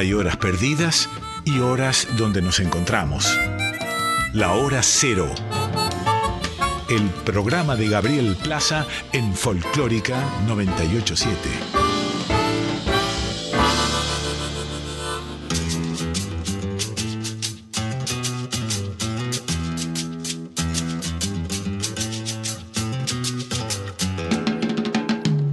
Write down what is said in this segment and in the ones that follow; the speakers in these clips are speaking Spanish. Hay horas perdidas y horas donde nos encontramos. La Hora Cero. El programa de Gabriel Plaza en Folclórica 987.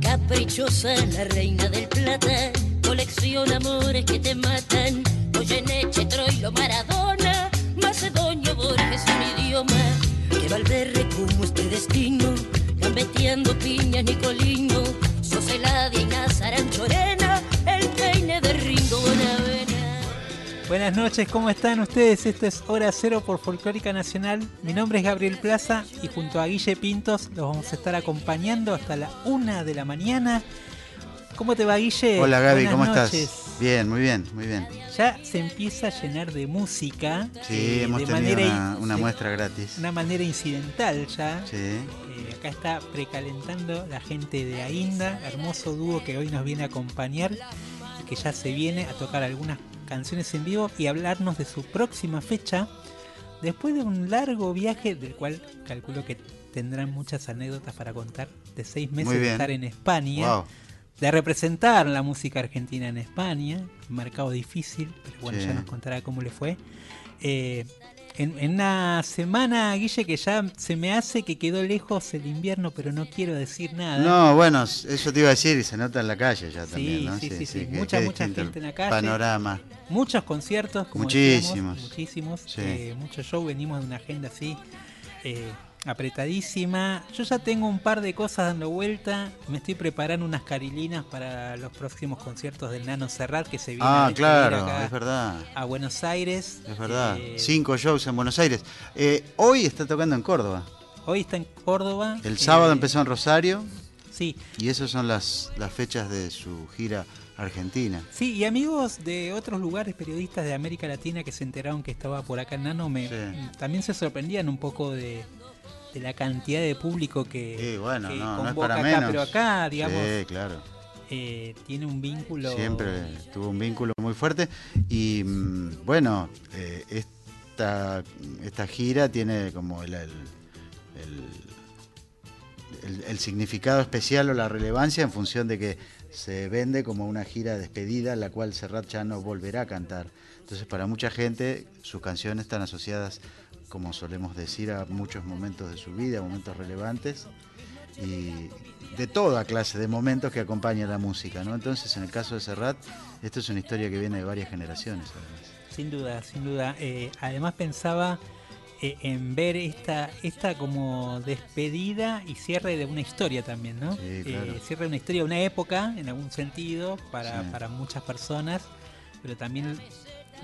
Caprichosa, la reina del plata, colecciona amores que te matan. Goyeneche, Troilo, Maradona, Macedonio, Borges, un idioma que Valverde como este destino, ya metiendo piñas, Nicolino, Soseladi, Nazaranchorena, el peine de Ringo Bonavena. Buenas noches, ¿cómo están ustedes? Esto es Hora Cero por Folclórica Nacional. Mi nombre es Gabriel Plaza y junto a Guille Pintos los vamos a estar acompañando hasta la 1 de la mañana. ¿Cómo te va, Guille? Hola, Gaby, buenas ¿cómo estás? Bien, muy bien, muy bien. Ya se empieza a llenar de música. Sí, hemos tenido una muestra gratis. Una manera incidental ya. Sí. Acá está precalentando la gente de Ainda, hermoso dúo que hoy nos viene a acompañar y que ya se viene a tocar algunas canciones en vivo y hablarnos de su próxima fecha. Después de un largo viaje, del cual calculo que tendrán muchas anécdotas para contar, de 6 meses de estar en España. Wow. De representar la música argentina en España, un mercado difícil, pero bueno, ya nos contará cómo le fue. En una semana, Guille, que ya se me hace que quedó lejos el invierno, pero no quiero decir nada. No, bueno, eso te iba a decir, y se nota en la calle ya también, ¿no? Sí. Mucha gente en la calle. Panorama. Muchos conciertos, como muchísimos. Sí. Mucho show, venimos de una agenda así, apretadísima. Yo ya tengo un par de cosas dando vuelta. Me estoy preparando unas carilinas para los próximos conciertos del Nano Serrat que se viene a Buenos Aires. Es verdad. 5 shows en Buenos Aires. Hoy está tocando en Córdoba. Hoy está en Córdoba. El sábado empezó en Rosario. Sí. Y esas son las fechas de su gira argentina. Sí, y amigos de otros lugares, periodistas de América Latina que se enteraron que estaba por acá el Nano, también se sorprendían un poco de la cantidad de público que convoca, no es para acá, menos. Pero acá, digamos, tiene un vínculo. Siempre tuvo un vínculo muy fuerte y bueno, esta gira tiene como el significado especial o la relevancia en función de que se vende como una gira despedida en la cual Serrat ya no volverá a cantar. Entonces, para mucha gente, sus canciones están asociadas, como solemos decir, a muchos momentos de su vida, momentos relevantes y de toda clase de momentos que acompaña la música, ¿no? Entonces, en el caso de Serrat, esto es una historia que viene de varias generaciones, además. Sin duda. Además pensaba en ver esta como despedida y cierre de una historia también, ¿no? Sí, claro. Cierre de una historia, una época, en algún sentido, para muchas personas, pero también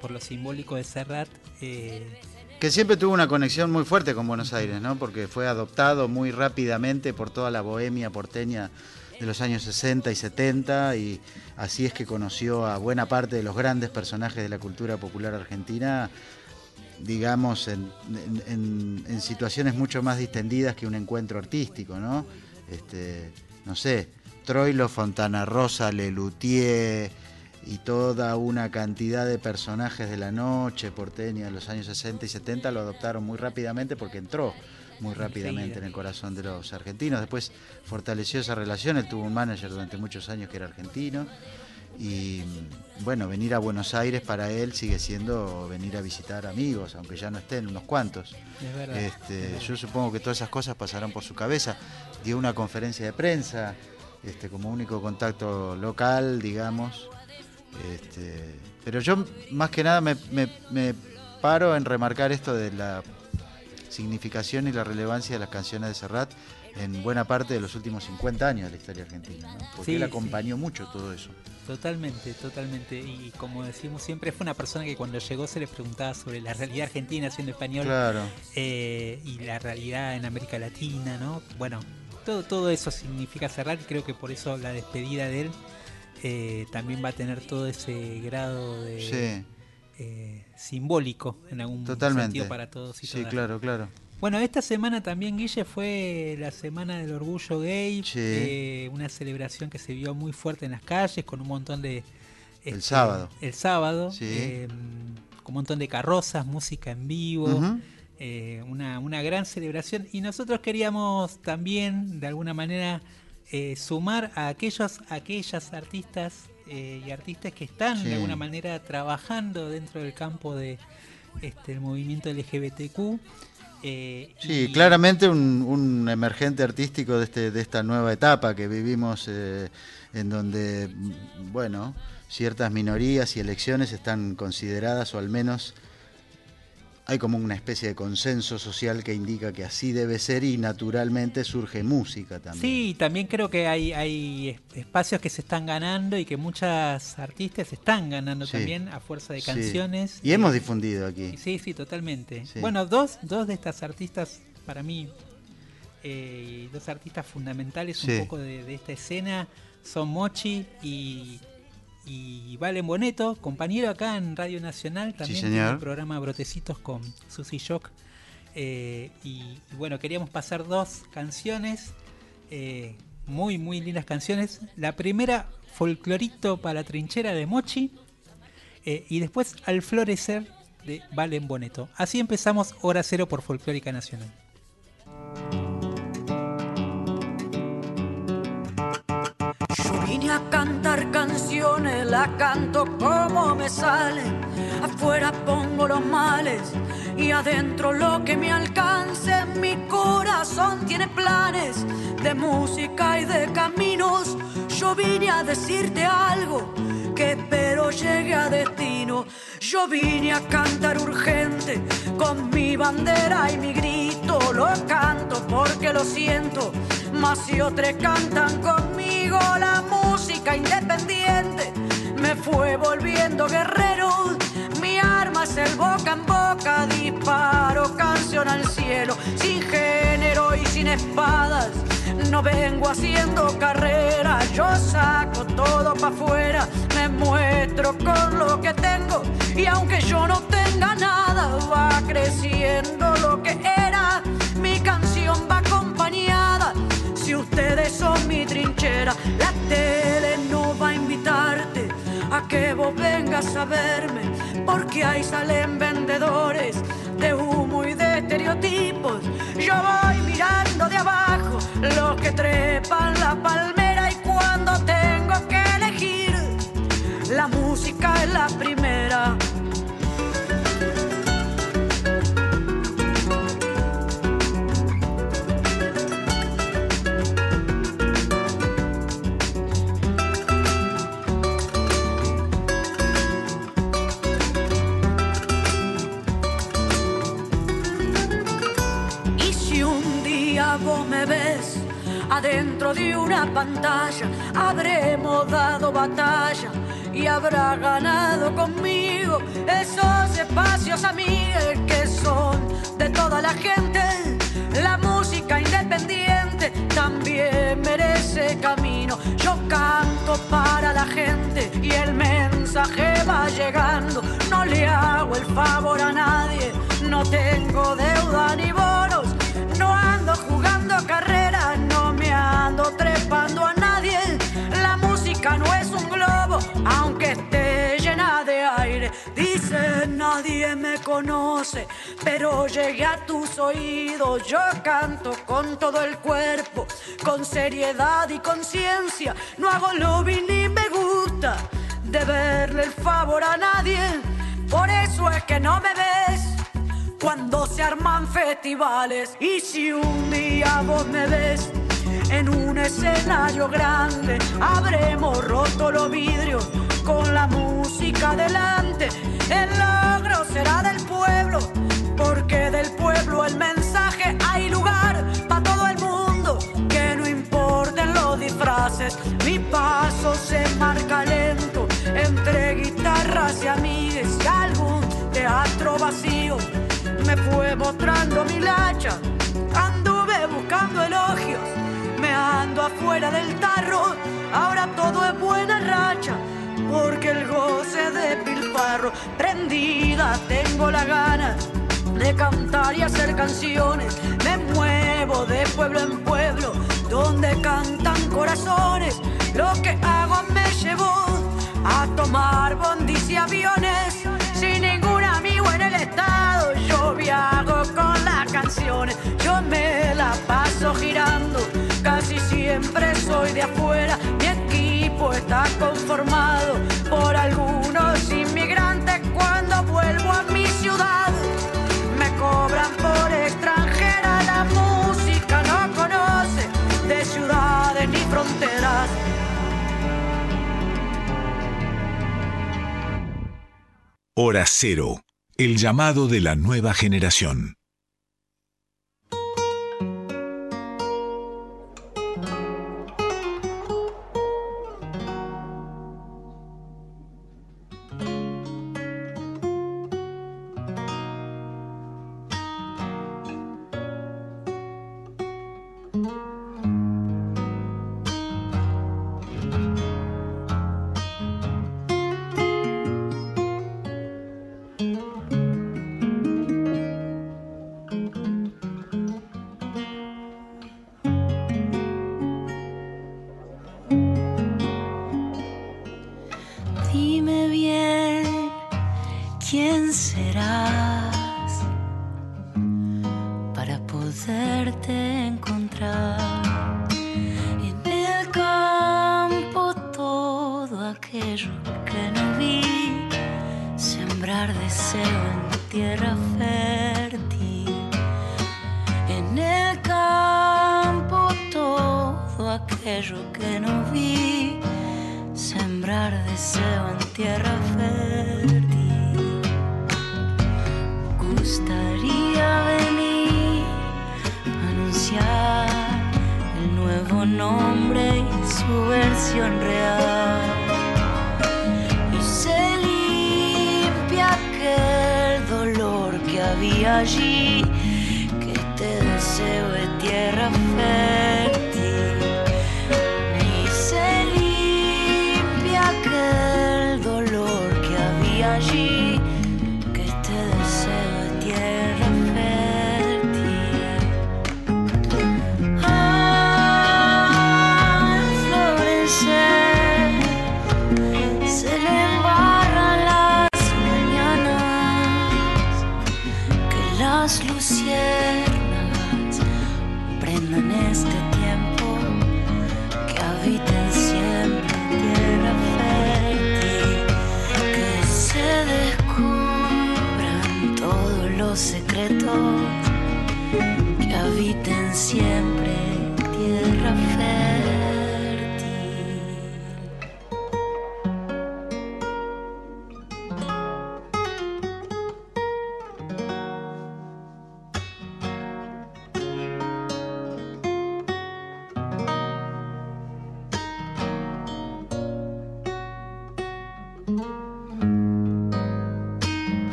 por lo simbólico de Serrat. Que siempre tuvo una conexión muy fuerte con Buenos Aires, ¿no? Porque fue adoptado muy rápidamente por toda la bohemia porteña de los años 60 y 70 y así es que conoció a buena parte de los grandes personajes de la cultura popular argentina, digamos, en situaciones mucho más distendidas que un encuentro artístico, ¿no? No sé, Troilo, Fontana Rosa, Lelutier y toda una cantidad de personajes de la noche porteña de los años 60 y 70 lo adoptaron muy rápidamente porque entró muy rápidamente en el corazón de los argentinos. Después fortaleció esa relación, él tuvo un manager durante muchos años que era argentino y bueno, venir a Buenos Aires para él sigue siendo venir a visitar amigos, aunque ya no estén unos cuantos. Es verdad. Yo supongo que todas esas cosas pasarán por su cabeza. Dio una conferencia de prensa como único contacto local, digamos. Pero yo más que nada me paro en remarcar esto de la significación y la relevancia de las canciones de Serrat en buena parte de los últimos 50 años de la historia argentina, ¿no? Porque él acompañó mucho todo eso. Totalmente. Y como decimos siempre, fue una persona que cuando llegó se le preguntaba sobre la realidad argentina siendo español, claro. Y la realidad en América Latina, ¿no? Bueno, todo eso significa Serrat y creo que por eso la despedida de él también va a tener todo ese grado de simbólico en algún sentido para todos y todas. Sí, claro. Bueno, esta semana también, Guille, fue la semana del orgullo gay, una celebración que se vio muy fuerte en las calles con un montón de El sábado. El sábado, sí. Con un montón de carrozas, música en vivo, una gran celebración. Y nosotros queríamos también, de alguna manera, sumar a aquellas artistas y artistas que están, sí, de alguna manera trabajando dentro del campo de el movimiento LGBTQ. Sí, y claramente un emergente artístico de esta nueva etapa que vivimos, en donde, bueno, ciertas minorías y elecciones están consideradas, o al menos hay como una especie de consenso social que indica que así debe ser, y naturalmente surge música también. Sí, también creo que hay espacios que se están ganando y que muchas artistas están ganando, sí, también a fuerza de canciones. Sí. Y hemos difundido aquí. Sí, sí, totalmente. Sí. Bueno, dos de estas artistas, para mí, dos artistas fundamentales, sí, un poco de esta escena, son Mochi y Valen Boneto, compañero acá en Radio Nacional, también, sí, en el programa Brotecitos con Susy Shock. Y bueno, queríamos pasar dos canciones, muy, muy lindas canciones. La primera, Folclorito para Trinchera, de Mochi, y después Al Florecer, de Valen Boneto. Así empezamos Hora Cero por Folclórica Nacional. Vine a cantar canciones, la canto como me sale. Afuera pongo los males y adentro lo que me alcance. Mi corazón tiene planes de música y de caminos. Yo vine a decirte algo que espero llegue a destino. Yo vine a cantar urgente con mi bandera y mi grito. Lo canto porque lo siento, mas si otros cantan conmigo. La música independiente me fue volviendo guerrero. Mi arma es el boca en boca, disparo canción al cielo. Sin género y sin espadas, no vengo haciendo carrera. Yo saco todo pa' afuera, me muestro con lo que tengo. Y aunque yo no tenga nada, va creciendo lo que era. Mi canción va acompañada. Si ustedes son mi trinchera, la tele no va a invitarte a que vos vengas a verme, porque ahí salen vendedores de humo y de estereotipos. Yo voy mirando de abajo los que trepan la palmera, y cuando tengo que elegir, la música es la primera. Adentro de una pantalla habremos dado batalla y habrá ganado conmigo esos espacios, amigues, que son de toda la gente. La música independiente también merece camino. Yo canto para la gente y el mensaje va llegando. No le hago el favor a nadie, no tengo deuda ni bonos, no ando jugando carreras, no me ando trepando a nadie. La música no es un globo, aunque esté llena de aire. Dice, nadie me conoce, pero llegué a tus oídos. Yo canto con todo el cuerpo, con seriedad y conciencia. No hago lobby ni me gusta de verle el favor a nadie. Por eso es que no me ves cuando se arman festivales. Y si un día vos me ves en un escenario grande, habremos roto los vidrios con la música delante. El logro será del pueblo, porque del pueblo el mensaje. Hay lugar para todo el mundo, que no importen los disfraces. Mi paso se marca lento entre guitarras y amigues, y algún teatro vacío me fue mostrando mi hacha. Anduve buscando elogios, me ando afuera del tarro. Ahora todo es buena racha, porque el goce de pilfarro. Prendida tengo la gana de cantar y hacer canciones. Me muevo de pueblo en pueblo, donde cantan corazones. Lo que hago me llevó a tomar aviones, sin ningún amigo en el estado. Yo viajo con las canciones, yo me la paso girando. Casi siempre soy de afuera, mi equipo está conformado por algunos inmigrantes. Cuando vuelvo a mi ciudad, me cobran por extranjera. La música no conoce de ciudades ni fronteras. Hora Cero, el llamado de la nueva generación.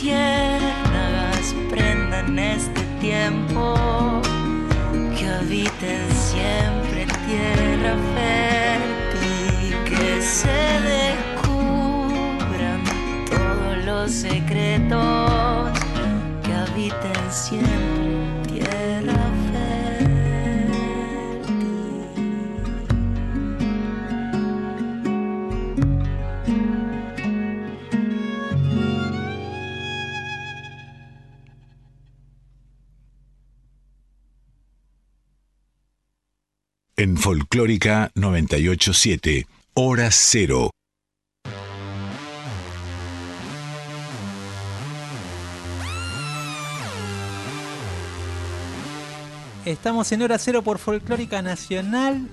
Luciérnagas prendan este tiempo habiten siempre tierra fértil, que se descubran todos los secretos, que habiten siempre tierra en Folclórica 98.7, Hora Cero. Estamos en Hora Cero por Folclórica Nacional.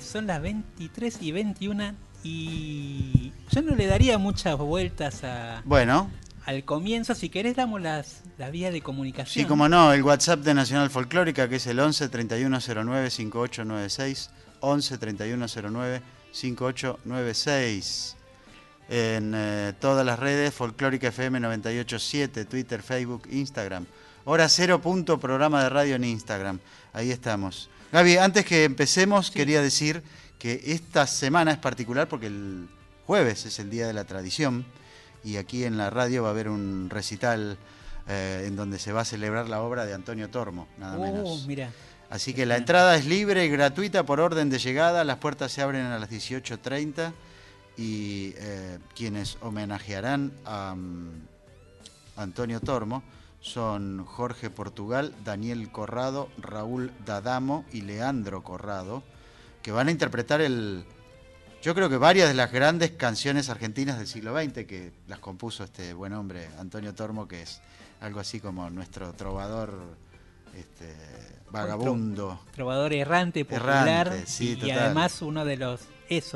Son las 23:21 y yo no le daría muchas vueltas a... Bueno. Al comienzo, si querés, damos las vías de comunicación. Sí, como no, el WhatsApp de Nacional Folclórica, que es el 11-3109-5896, 11-3109-5896. En todas las redes, Folclórica FM 98.7, Twitter, Facebook, Instagram. Hora Cero punto programa de radio en Instagram. Ahí estamos. Gaby, antes que empecemos, sí, quería decir que esta semana es particular porque el jueves es el Día de la Tradición. Y aquí en la radio va a haber un recital en donde se va a celebrar la obra de Antonio Tormo, nada menos. Mirá. Así que la entrada es libre y gratuita por orden de llegada. Las puertas se abren a las 18:30 y quienes homenajearán a Antonio Tormo son Jorge Portugal, Daniel Corrado, Raúl Dadamo y Leandro Corrado, que van a interpretar el... Yo creo que varias de las grandes canciones argentinas del siglo XX que las compuso este buen hombre, Antonio Tormo, que es algo así como nuestro trovador vagabundo. Trovador errante, popular, sí, y además uno de los,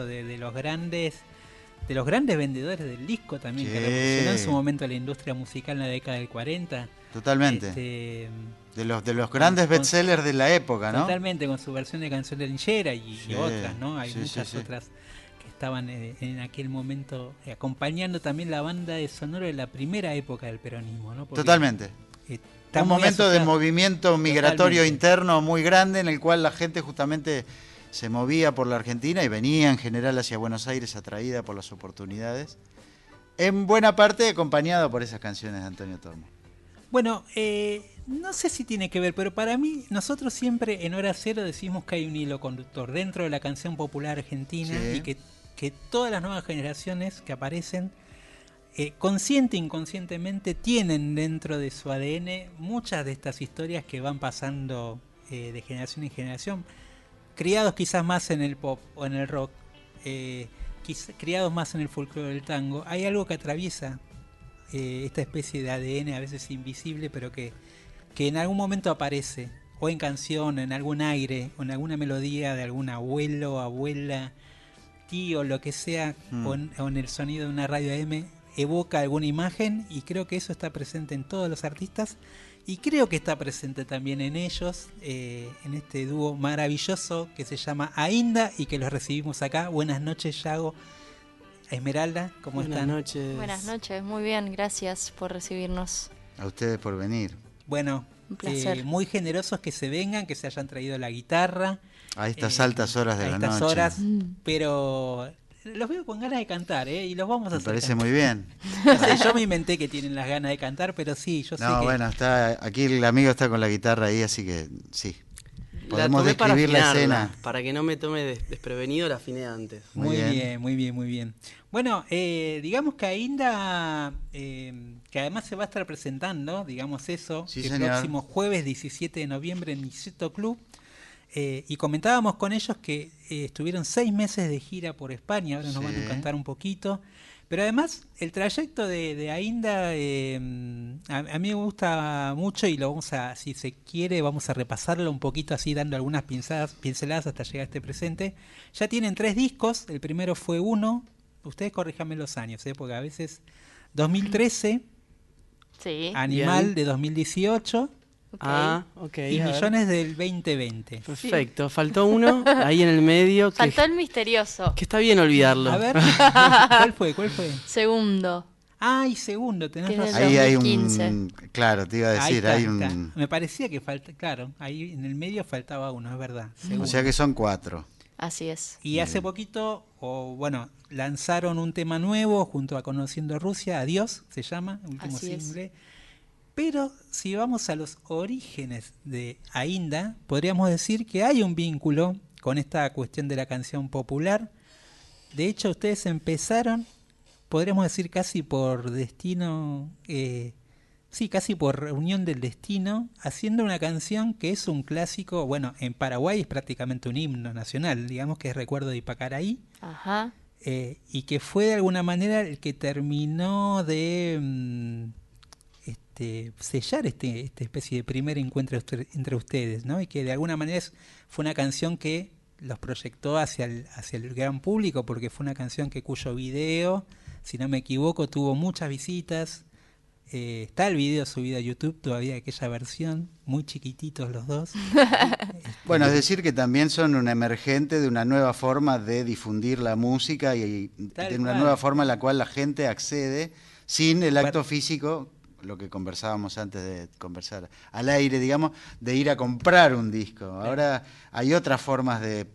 de los grandes vendedores del disco también, sí, que revolucionó en su momento la industria musical en la década del 40. Totalmente. De los grandes bestsellers de la época, ¿no? Totalmente, con su versión de Canción de Linchera y otras, ¿no? Hay muchas otras que estaban en aquel momento acompañando también la banda de sonoro de la primera época del peronismo, ¿no? Porque, totalmente. Un momento de movimiento migratorio interno muy grande en el cual la gente justamente se movía por la Argentina y venía en general hacia Buenos Aires atraída por las oportunidades, en buena parte acompañado por esas canciones de Antonio Tormo. Bueno, no sé si tiene que ver, pero para mí, nosotros siempre en Hora Cero decimos que hay un hilo conductor dentro de la canción popular argentina, sí, y que todas las nuevas generaciones que aparecen, consciente e inconscientemente, tienen dentro de su ADN muchas de estas historias que van pasando de generación en generación, criados quizás más en el pop o en el rock, criados más en el folclore del tango. Hay algo que atraviesa esta especie de ADN a veces invisible, pero que en algún momento aparece, o en canción, en algún aire, o en alguna melodía de algún abuelo, abuela, tío, lo que sea, o en el sonido de una radio AM, evoca alguna imagen, y creo que eso está presente en todos los artistas, y creo que está presente también en ellos, en este dúo maravilloso que se llama Ainda, y que los recibimos acá. Buenas noches, Yago. Esmeralda, ¿cómo están? Buenas noches. Buenas noches, muy bien, gracias por recibirnos. A ustedes por venir. Bueno, un placer. Muy generosos que se vengan, que se hayan traído la guitarra. A estas altas horas de la noche. A estas horas, pero los veo con ganas de cantar, y los vamos a hacer. Me parece muy bien. O sea, yo me inventé que tienen las ganas de cantar, pero sí, yo sé que... No, bueno, está, aquí el amigo está con la guitarra ahí, así que sí. Podemos describir la escena. Para que no me tome desprevenido, la afiné antes. Muy bien, muy bien, muy bien. Bueno, digamos que Ainda, que además se va a estar presentando, digamos eso, sí, el próximo jueves 17 de noviembre en Niceto Club. Y comentábamos con ellos que estuvieron 6 meses de gira por España, ahora nos van a contar un poquito. Pero además, el trayecto de Ainda, a mí me gusta mucho y lo vamos a, si se quiere, vamos a repasarlo un poquito así, dando algunas pinceladas hasta llegar a este presente. Ya tienen 3 discos, el primero fue 1, ustedes corríjanme los años, porque a veces 2013, sí. Animal de 2018... Okay. Ah, okay, y Millones del 2020. Perfecto, faltó uno ahí en el medio. Que faltó el misterioso. Que está bien olvidarlo. A ver, ¿cuál fue? ¿Cuál fue? Segundo. Ah, y segundo, tenés razón. Ahí hay un... Claro, te iba a decir, ahí está, hay un... Me parecía que falta, claro, ahí en el medio faltaba uno, es verdad. Segundo. O sea que son 4. Así es. Y hace poquito, bueno, lanzaron un tema nuevo junto a Conociendo Rusia, Adiós se llama, último single. Pero si vamos a los orígenes de Ainda, podríamos decir que hay un vínculo con esta cuestión de la canción popular. De hecho, ustedes empezaron, podríamos decir casi por destino, sí, casi por reunión del destino, haciendo una canción que es un clásico, bueno, en Paraguay es prácticamente un himno nacional, digamos que es Recuerdo de Ipacaraí. Ajá. Y que fue de alguna manera el que terminó de sellar esta especie de primer encuentro entre ustedes, ¿no? Y que de alguna manera fue una canción que los proyectó hacia el gran público, porque fue una canción cuyo video, si no me equivoco, tuvo muchas visitas. Está el video subido a YouTube todavía de aquella versión, muy chiquititos los dos. Bueno, es decir que también son un emergente de una nueva forma de difundir la música y de una nueva forma a la cual la gente accede sin el acto físico, lo que conversábamos antes de conversar al aire, digamos, de ir a comprar un disco. Ahora hay otras formas de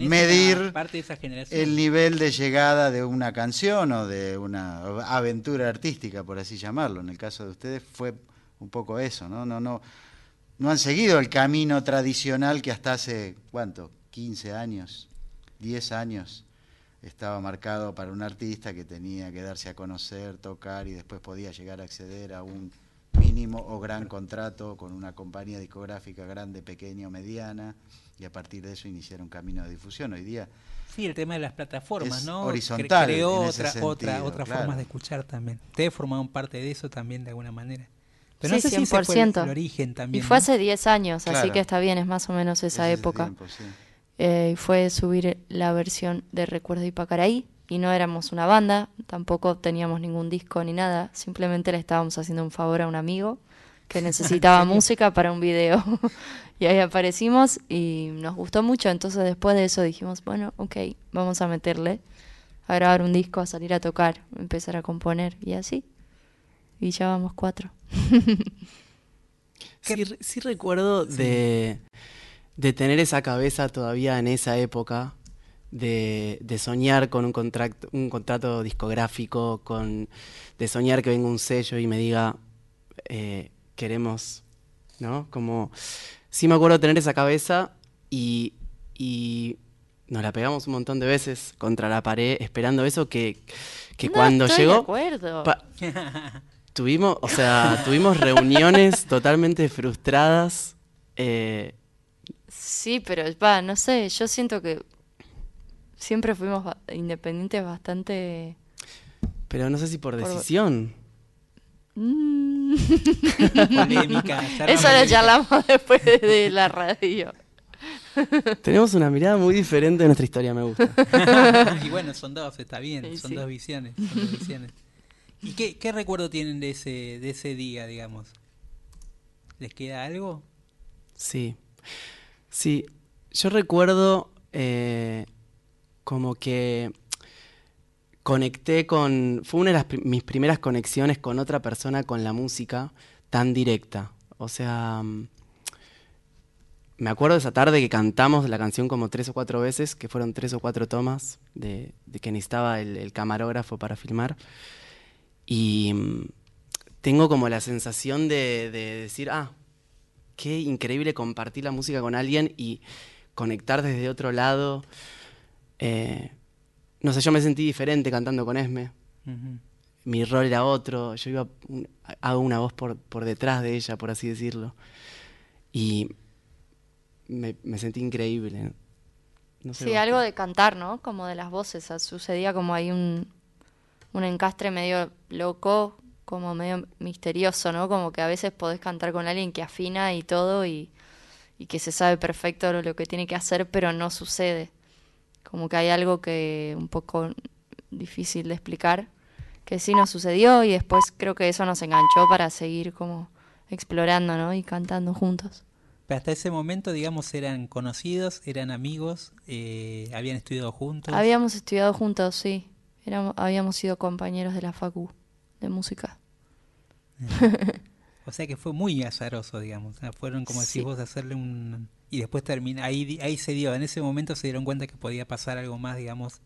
medir parte de esa generación, el nivel de llegada de una canción o de una aventura artística, por así llamarlo. En el caso de ustedes fue un poco eso, ¿no? No han seguido el camino tradicional que hasta hace, ¿cuánto? 15 años, 10 años estaba marcado para un artista que tenía que darse a conocer, tocar y después podía llegar a acceder a un mínimo o gran contrato con una compañía discográfica grande, pequeña o mediana, y a partir de eso iniciar un camino de difusión. Hoy día... Sí, el tema de las plataformas, es ¿no? horizontal. Creó otras formas de escuchar también. Ustedes formaron parte de eso también de alguna manera. Pero sí, no sé 100%. Si ese fue el origen también. Y fue hace 10 años, claro, así que está bien, es más o menos esa época. Tiempo, sí. Fue subir la versión de Recuerdo de Ipacaraí, y no éramos una banda, tampoco teníamos ningún disco ni nada, simplemente le estábamos haciendo un favor a un amigo que necesitaba música para un video, y ahí aparecimos y nos gustó mucho, entonces después de eso dijimos, bueno, ok, vamos a meterle, a grabar un disco, a salir a tocar, empezar a componer, y así, y ya vamos 4. Sí recuerdo de tener esa cabeza todavía en esa época, de soñar con un contrato discográfico, de soñar que venga un sello y me diga, queremos, ¿no? Como, sí me acuerdo tener esa cabeza y nos la pegamos un montón de veces contra la pared esperando eso que no, cuando llegó... No estoy de acuerdo. Tuvimos reuniones totalmente frustradas. Sí, pero no sé, yo siento que siempre fuimos independientes bastante... Pero no sé si por decisión. Polémica. Eso lo charlamos después de la radio. Tenemos una mirada muy diferente de nuestra historia, me gusta. Y bueno, son dos, está bien, sí, son dos visiones. ¿Y qué recuerdo tienen de ese día, digamos? ¿Les queda algo? Sí, yo recuerdo como que conecté fue una de mis primeras conexiones con otra persona con la música tan directa. O sea, me acuerdo de esa tarde que cantamos la canción como 3 o 4 veces, que fueron 3 o 4 tomas de que necesitaba el camarógrafo para filmar. Y tengo como la sensación de decir, qué increíble compartir la música con alguien y conectar desde otro lado. No sé, yo me sentí diferente cantando con Esme. Uh-huh. Mi rol era otro. Yo hago una voz por detrás de ella, por así decirlo. Y me sentí increíble, ¿no? No sé, algo de cantar, ¿no? Como de las voces. Sucedía como hay un encastre medio loco, como medio misterioso, ¿no? Como que a veces podés cantar con alguien que afina y todo y que se sabe perfecto lo que tiene que hacer, pero no sucede. Como que hay algo que un poco difícil de explicar, que sí nos sucedió y después creo que eso nos enganchó para seguir como explorando, ¿no? Y cantando juntos. Pero hasta ese momento, digamos, eran conocidos, eran amigos, habían estudiado juntos. Habíamos estudiado juntos, sí. Habíamos sido compañeros de la facu de música. O sea que fue muy azaroso, digamos. Fueron, como decís vos, hacerle un... Y después termina, ahí se dio, en ese momento se dieron cuenta que podía pasar algo más, digamos,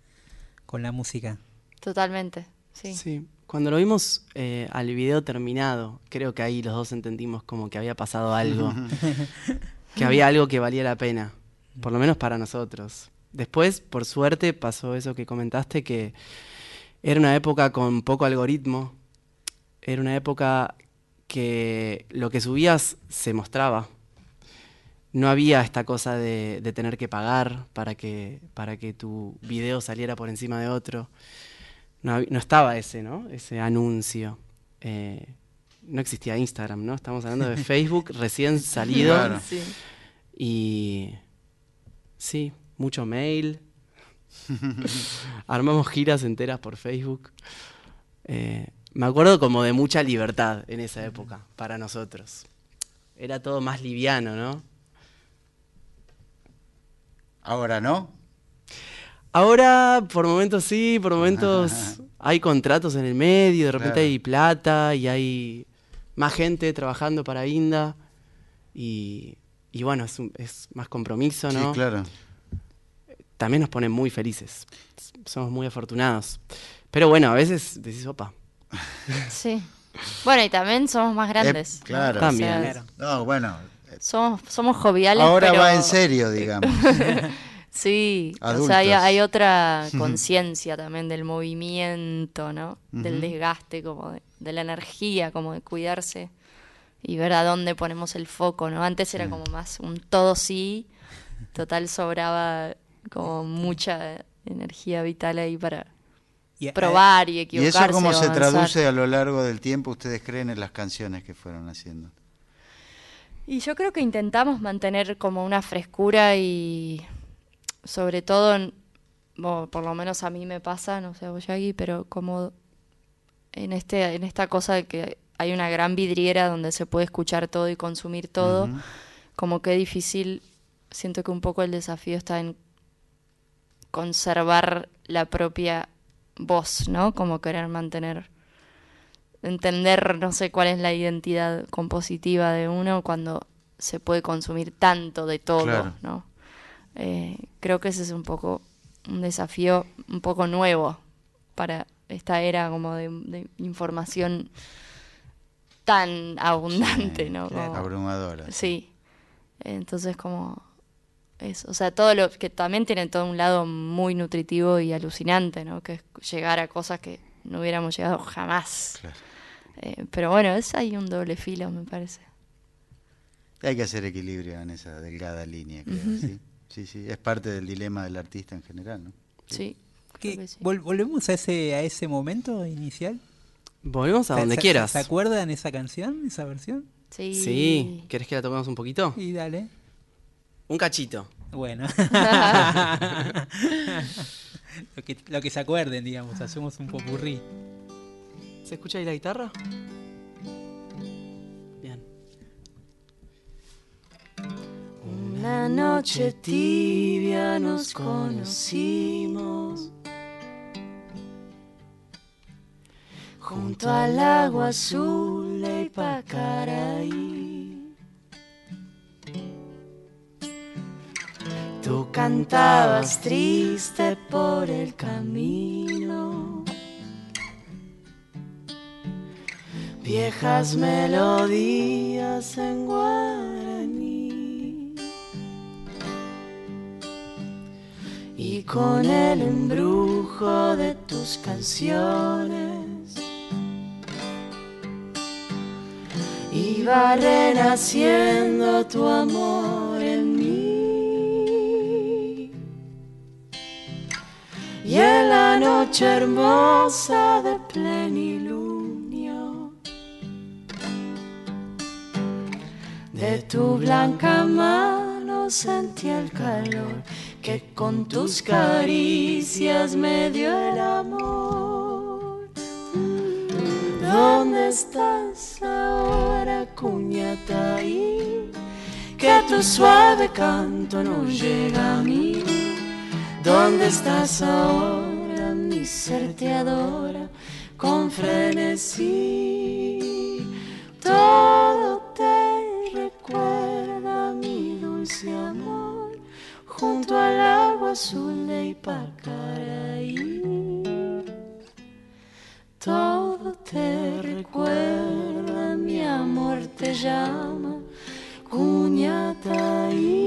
con la música. Totalmente, sí. Sí, cuando lo vimos al video terminado, creo que ahí los dos entendimos como que había pasado algo. Que había algo que valía la pena, por lo menos para nosotros. Después, por suerte, pasó eso que comentaste, que era una época con poco algoritmo. Era una época que lo que subías se mostraba. No había esta cosa de tener que pagar para que tu video saliera por encima de otro. No estaba ese, ¿no? Ese anuncio. No existía Instagram, ¿no? Estamos hablando de Facebook recién salido. Claro. Sí. Y sí, mucho mail. Armamos giras enteras por Facebook. Me acuerdo como de mucha libertad en esa época para nosotros. Era todo más liviano, ¿no? ¿Ahora no? Ahora, por momentos sí, por momentos hay contratos en el medio, de repente hay plata y hay más gente trabajando para Ainda. Y bueno, es más compromiso, ¿no? Sí, claro. También nos ponen muy felices. Somos muy afortunados. Pero bueno, a veces decís, opa. Sí. Bueno, y también somos más grandes. Claro. También. O sea, claro. No, bueno... Somos joviales. Ahora pero... va en serio, digamos. Sí, adultos. O sea, hay otra conciencia también del movimiento, ¿no? Del desgaste, como de la energía, como de cuidarse y ver a dónde ponemos el foco, ¿no? Antes era como más un todo sí, total sobraba como mucha energía vital ahí para probar y equivocarse. ¿Y eso cómo se traduce a lo largo del tiempo, ustedes creen, en las canciones que fueron haciendo? Y yo creo que intentamos mantener como una frescura y sobre todo, bueno, por lo menos a mí me pasa, no sé, Boyagi, pero como en esta cosa de que hay una gran vidriera donde se puede escuchar todo y consumir todo, como que es difícil, siento que un poco el desafío está en conservar la propia voz, ¿no? Como querer mantener... entender, no sé, cuál es la identidad compositiva de uno cuando se puede consumir tanto de todo, claro, ¿no? Creo que ese es un poco un desafío un poco nuevo para esta era como de información tan abundante, sí, ¿no? Como, abrumadora. Sí. Entonces como eso, o sea, todo lo que también tiene todo un lado muy nutritivo y alucinante, ¿no? Que es llegar a cosas que no hubiéramos llegado jamás. Claro. Pero bueno, es ahí un doble filo, me parece. Hay que hacer equilibrio en esa delgada línea, creo, ¿sí? Sí, sí, es parte del dilema del artista en general, ¿no? Sí. Sí. ¿Volvemos a ese momento inicial? Volvemos a donde quieras. ¿Se acuerdan esa canción, esa versión? Sí. Sí. ¿Querés que la toquemos un poquito? Y dale. Un cachito. Bueno. Lo que se acuerden, digamos, hacemos un popurrí. ¿Se escucha ahí la guitarra? Bien. Una noche tibia nos conocimos, junto al agua azul de Ipacaraí. Tú cantabas triste por el camino, viejas melodías en guaraní, y con el embrujo de tus canciones iba renaciendo tu amor en mí. Y en la noche hermosa de plenilunio, de tu blanca mano sentí el calor que con tus caricias me dio el amor. ¿Dónde estás ahora, Cuñataí? Que tu suave canto no llega a mí. ¿Dónde estás ahora, mi mi ser te adora con frenesí. Todo te recuerda mi dulce amor junto al agua azul de Ipacaraí. Todo te recuerda, mi amor te llama, Cuñataí.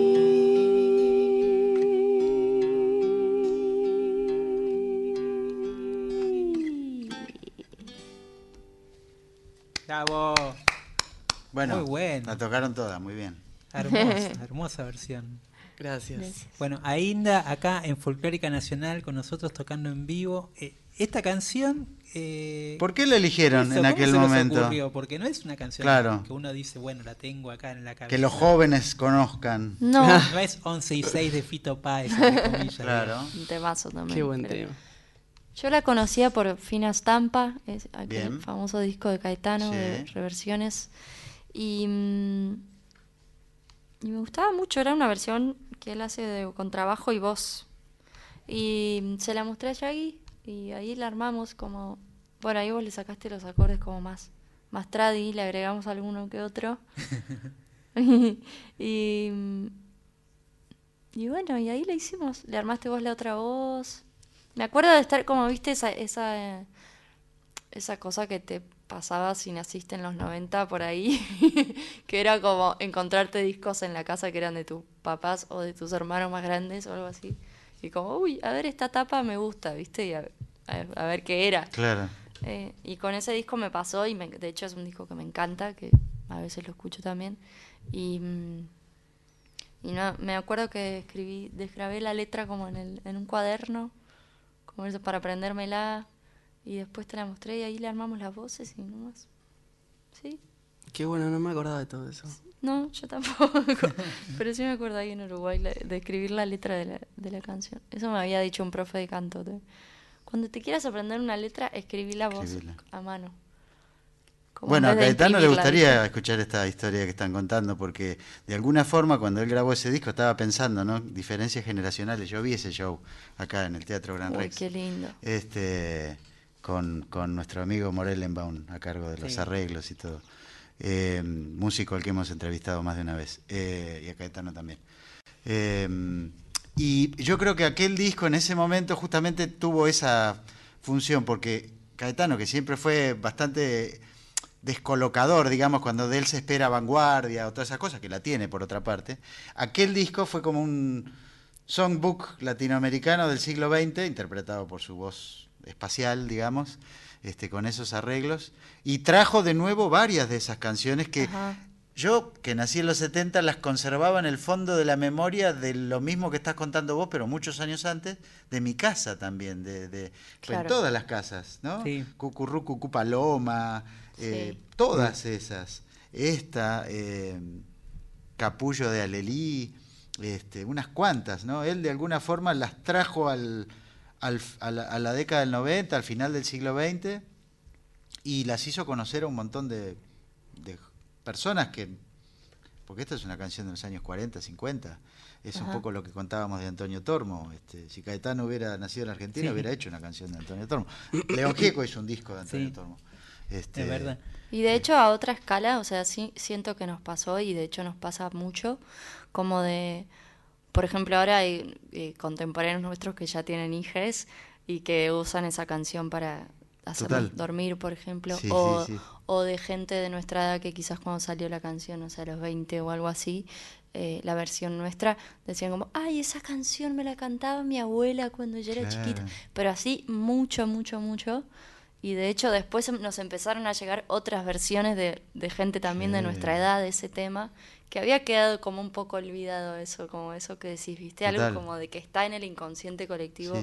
Bravo. Bueno, muy bueno, la tocaron todas, muy bien. Hermosa, hermosa versión. Gracias. Gracias. Bueno, Ainda acá en Folclórica Nacional con nosotros tocando en vivo. Esta canción... ¿por qué la eligieron en aquel momento? Ocurrió? Porque no es una canción claro. que uno dice, bueno, la tengo acá en la cabeza. Que los jóvenes conozcan. No, no es 11 y 6 de Fito Páez, entre comillas. Claro. Un temazo también. Qué buen tema. Yo la conocía por Fina Stampa, el famoso disco de Caetano, sí. de reversiones. Y me gustaba mucho, era una versión que él hace con trabajo y voz. Y se la mostré a Yago y ahí la armamos como... Bueno, ahí vos le sacaste los acordes como más tradi, le agregamos alguno que otro. y bueno, y ahí la hicimos. Le armaste vos la otra voz... Me acuerdo de estar como, viste, esa cosa que te pasaba si naciste en los 90 por ahí, que era como encontrarte discos en la casa que eran de tus papás o de tus hermanos más grandes o algo así. Y como, uy, a ver, esta tapa me gusta, viste, y a ver qué era. Claro. Y con ese disco me pasó, y de hecho es un disco que me encanta, que a veces lo escucho también. Y no, me acuerdo que desgrabé la letra como en un cuaderno, para aprendérmela, y después te la mostré y ahí le armamos las voces y nomás. ¿Sí? Qué bueno, no me acordaba de todo eso. No, yo tampoco. Pero sí me acuerdo ahí en Uruguay de escribir la letra de la canción. Eso me había dicho un profe de canto. Cuando te quieras aprender una letra, escribí la voz a mano. Como bueno, a Caetano le gustaría escuchar esta historia que están contando, porque de alguna forma cuando él grabó ese disco estaba pensando, ¿no? Diferencias generacionales. Yo vi ese show acá en el Teatro Gran Rex. Qué lindo. Con nuestro amigo Morel Embaun a cargo de los arreglos y todo. Músico al que hemos entrevistado más de una vez. Y a Caetano también. Y yo creo que aquel disco en ese momento justamente tuvo esa función, porque Caetano, que siempre fue bastante... descolocador, digamos, cuando de él se espera vanguardia o todas esas cosas, que la tiene por otra parte. Aquel disco fue como un songbook latinoamericano del siglo XX, interpretado por su voz espacial, digamos, con esos arreglos, y trajo de nuevo varias de esas canciones que Ajá. yo, que nací en los 70, las conservaba en el fondo de la memoria de lo mismo que estás contando vos, pero muchos años antes, de mi casa también, claro. en todas las casas, ¿no? Sí. Cucurrú, cucú, paloma... todas esas, Capullo de Alelí, unas cuantas, ¿no? Él de alguna forma las trajo a la década del 90, al final del siglo XX, y las hizo conocer a un montón de personas que, porque esta es una canción de los años 40, 50, es Ajá. un poco lo que contábamos de Antonio Tormo. Si Caetano hubiera nacido en Argentina, sí. hubiera hecho una canción de Antonio Tormo. León Gieco hizo un disco de Antonio sí. Tormo. Es verdad. Y de hecho a otra escala, o sea, sí siento que nos pasó, y de hecho nos pasa mucho, como de, por ejemplo, ahora hay contemporáneos nuestros que ya tienen hijes y que usan esa canción para hacernos dormir, por ejemplo, sí, o de gente de nuestra edad que quizás cuando salió la canción, o sea, a los 20 o algo así, la versión nuestra, decían como, ay, esa canción me la cantaba mi abuela cuando yo era chiquita, pero así mucho, mucho, mucho. Y de hecho después nos empezaron a llegar otras versiones de gente también sí. de nuestra edad, de ese tema, que había quedado como un poco olvidado eso, como eso que decís, ¿viste? Algo Total. Como de que está en el inconsciente colectivo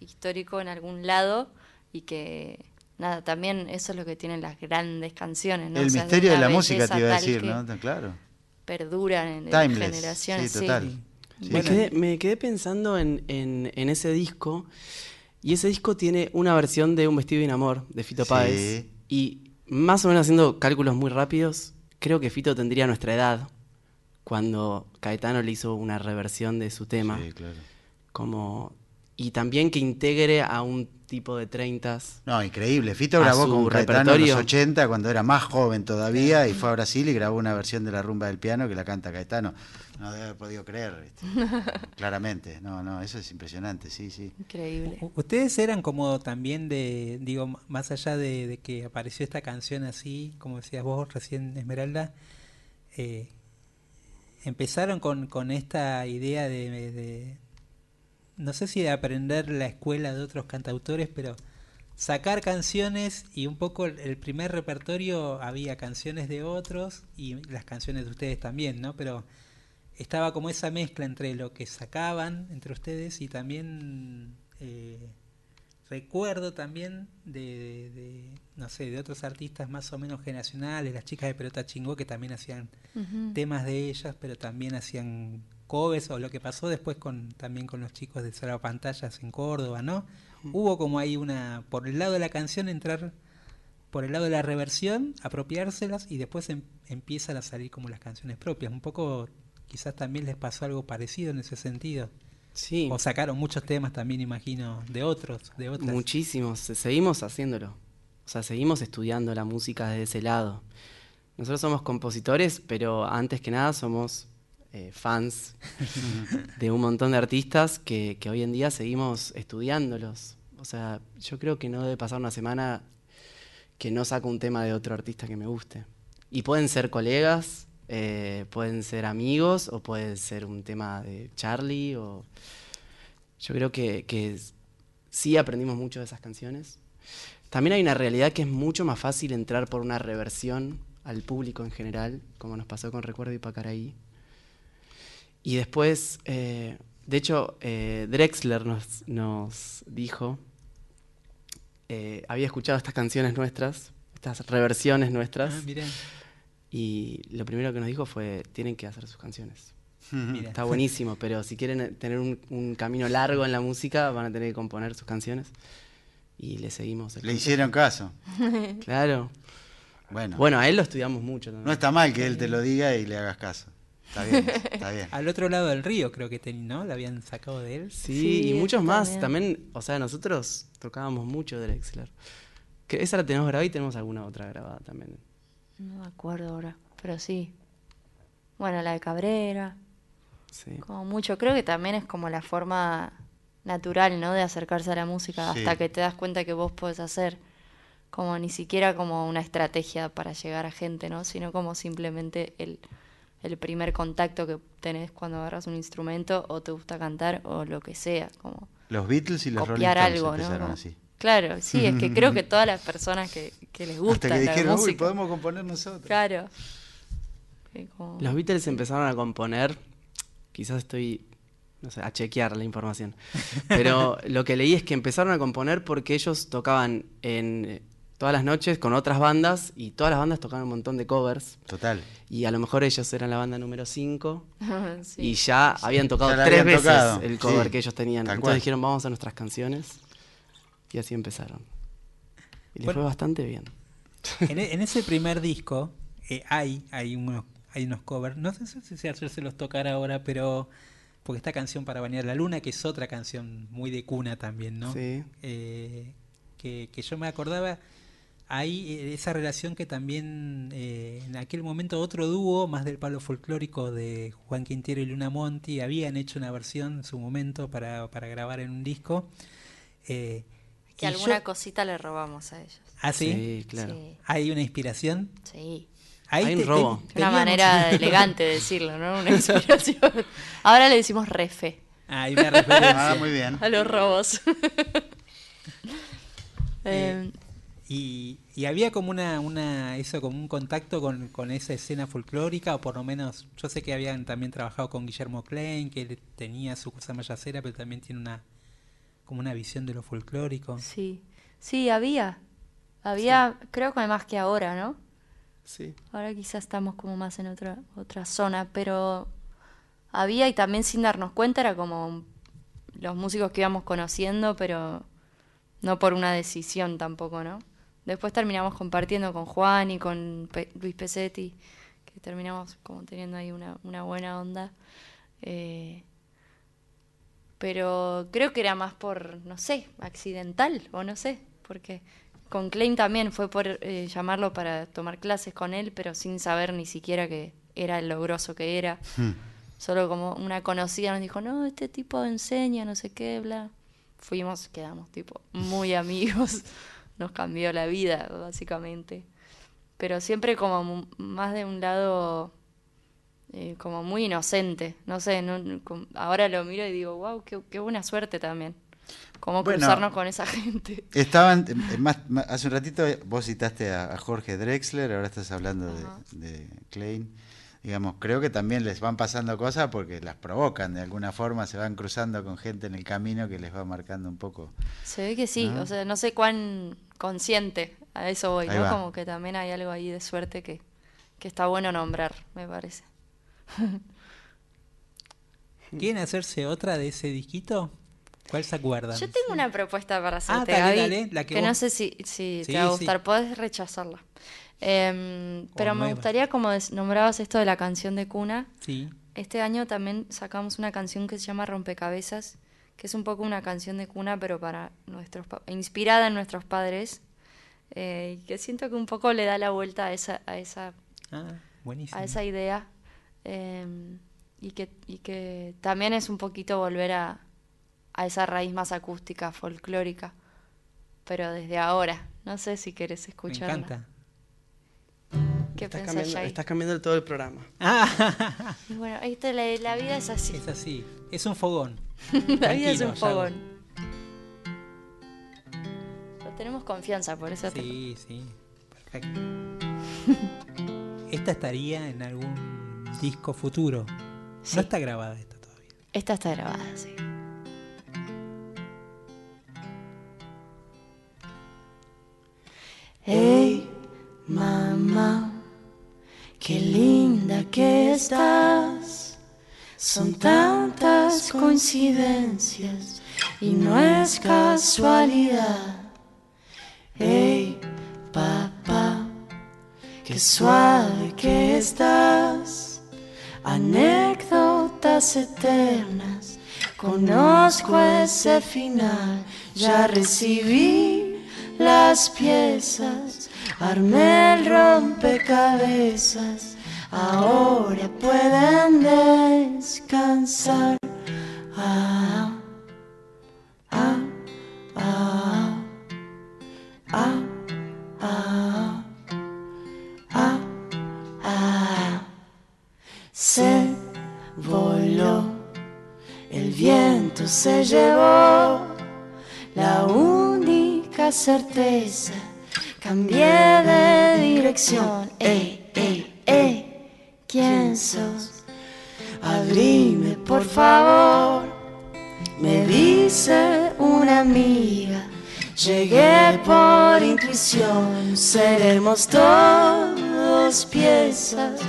histórico en algún lado, y que, nada, también eso es lo que tienen las grandes canciones, ¿no? El misterio de la música, te iba a decir, ¿no? Claro. Perduran en generaciones. Sí, total. Sí. Sí. Me quedé pensando en ese disco... Y ese disco tiene una versión de Un vestido sin amor, de Fito Páez. Y más o menos haciendo cálculos muy rápidos, creo que Fito tendría nuestra edad cuando Caetano le hizo una reversión de su tema. Sí, claro. Como, y también que integre a un tipo de 30s. No, increíble. Fito grabó con Caetano en los 80, cuando era más joven todavía, y fue a Brasil y grabó una versión de La Rumba del Piano que la canta Caetano. No debe haber podido creer, claramente. No, no, eso es impresionante, sí, sí. Increíble. Ustedes eran como también de, digo, más allá de que apareció esta canción así, como decías vos recién, Esmeralda, empezaron con esta idea de no sé si de aprender la escuela de otros cantautores, pero sacar canciones y un poco el primer repertorio había canciones de otros y las canciones de ustedes también, ¿no? Pero estaba como esa mezcla entre lo que sacaban entre ustedes y también recuerdo también de no sé, de otros artistas más o menos generacionales, las chicas de Pelota Chingó que también hacían temas de ellas, pero también hacían covers, o lo que pasó después con también con los chicos de Salva Pantallas en Córdoba, ¿no? Hubo como ahí una, por el lado de la canción, entrar por el lado de la reversión, apropiárselas y después empiezan a salir como las canciones propias. Un poco quizás también les pasó algo parecido en ese sentido. Sí. O sacaron muchos temas también, imagino, de otros, de otras. Muchísimos. Seguimos haciéndolo. O sea, seguimos estudiando la música desde ese lado. Nosotros somos compositores, pero antes que nada somos fans de un montón de artistas que hoy en día seguimos estudiándolos. O sea, yo creo que no debe pasar una semana que no saco un tema de otro artista que me guste. Y pueden ser colegas, pueden ser amigos, o puede ser un tema de Charlie. O... Yo creo que sí aprendimos mucho de esas canciones. También hay una realidad que es mucho más fácil entrar por una reversión al público en general, como nos pasó con Recuerdo de Ipacaraí. Y después, de hecho, Drexler nos dijo, había escuchado estas canciones nuestras, estas reversiones nuestras, y lo primero que nos dijo fue, tienen que hacer sus canciones. Está buenísimo, pero si quieren tener un camino largo en la música, van a tener que componer sus canciones. Y le seguimos. Le hicieron caso. Claro. Bueno, a él lo estudiamos mucho también. No está mal que él te lo diga y le hagas caso. Está bien, está bien. Al otro lado del río creo que ¿no? La habían sacado de él. Sí, y muchos más. También, o sea, nosotros tocábamos mucho Drexler. Que esa la tenemos grabada y tenemos alguna otra grabada también. No me acuerdo ahora, pero sí. Bueno, la de Cabrera. Sí. Como mucho. Creo que también es como la forma natural, ¿no? De acercarse a la música, sí, hasta que te das cuenta que vos podés hacer. Como ni siquiera como una estrategia para llegar a gente, ¿no? Sino como simplemente el primer contacto que tenés cuando agarras un instrumento o te gusta cantar o lo que sea, como los Beatles y los Rolling Stones, ¿no? Empezaron así. Claro, sí, es que creo que todas las personas que les gusta hasta que la dijeron, música, uy, podemos componer nosotros. Claro. Como... Los Beatles empezaron a componer, quizás estoy, no sé, a chequear la información, pero lo que leí es que empezaron a componer porque ellos tocaban en todas las noches con otras bandas, y todas las bandas tocaban un montón de covers. Total. Y a lo mejor ellos eran la banda número 5, sí, y ya habían tocado ya tres veces el cover que ellos tenían. Entonces dijeron, vamos a nuestras canciones, y así empezaron. Y les fue bastante bien. En ese primer disco hay unos covers, no sé si se los tocar ahora, pero... Porque esta canción Para Bañar la Luna, que es otra canción muy de cuna también, ¿no? Sí. Que yo me acordaba... Hay esa relación que también en aquel momento otro dúo más del palo folclórico de Juan Quintero y Luna Monti habían hecho una versión en su momento para grabar en un disco. Que alguna cosita le robamos a ellos. ¿Ah, sí? Sí, claro. Sí. ¿Hay una inspiración? Sí. Hay un robo. Una manera elegante de decirlo, ¿no? Una inspiración. Ahora le decimos refe. Hay una referencia. Ah, muy bien. A los robos. Y había como un contacto con esa escena folclórica, o por lo menos, yo sé que habían también trabajado con Guillermo Klein, que tenía su cosa mayacera, pero también tiene como una visión de lo folclórico. Sí, sí, había, sí, creo que más que ahora, ¿no? Sí. Ahora quizás estamos como más en otra zona, pero había, y también sin darnos cuenta, era como los músicos que íbamos conociendo, pero no por una decisión tampoco, ¿no? Después terminamos compartiendo con Juan y con Luis Pesetti, que terminamos como teniendo ahí una buena onda. pero creo que era más por, no sé, accidental o no sé, porque con Klein también fue por llamarlo para tomar clases con él, pero sin saber ni siquiera que era lo groso que era. Solo como una conocida nos dijo, no, este tipo enseña, no sé qué, bla. Fuimos, quedamos tipo muy amigos, nos cambió la vida básicamente. Pero siempre como más de un lado como muy inocente, no sé, no, ahora lo miro y digo, wow, qué buena suerte también, como cruzarnos con esa gente. Estaban, hace un ratito vos citaste a Jorge Drexler, ahora estás hablando de Klein. Digamos, creo que también les van pasando cosas porque las provocan de alguna forma, se van cruzando con gente en el camino que les va marcando un poco. Se ve que sí, ¿no? O sea, no sé cuán consciente, a eso voy, ahí ¿no? Va. Como que también hay algo ahí de suerte que está bueno nombrar, me parece. ¿Quieren hacerse otra de ese disquito? ¿Cuál se acuerdan? Yo tengo una propuesta para hacerte, Gaby, la que vos... no sé si sí, te va a gustar, podés rechazarla. Pero me gustaría, como nombrabas esto de la canción de cuna, sí. Este año también sacamos una canción que se llama Rompecabezas, que es un poco una canción de cuna, pero para nuestros inspirada en nuestros padres, que siento que un poco le da la vuelta a esa idea, y que también es un poquito volver a esa raíz más acústica, folclórica, pero desde ahora. No sé si querés escucharla. Me encanta. Estás cambiando todo el programa. Y bueno, esto, la vida es así. Es así. Es un fogón. La vida es un fogón. Lo tenemos confianza, por eso. Sí, sí. Perfecto. Esta estaría en algún disco futuro. Sí. No está grabada esta todavía. Esta está grabada, sí. Hey, mamá. Qué linda que estás, son tantas coincidencias y no es casualidad. Hey, papá, qué suave que estás, anécdotas eternas, conozco ese final, ya recibí las piezas. Armé el rompecabezas, ahora pueden descansar. Ah, ah, ah, ah, ah, ah, ah. Se voló, el viento se llevó, la única certeza. Cambié de dirección, ey, ey, ey, ¿quién sos? Abrime, por favor, me dice una amiga. Llegué por intuición, seremos todos piezas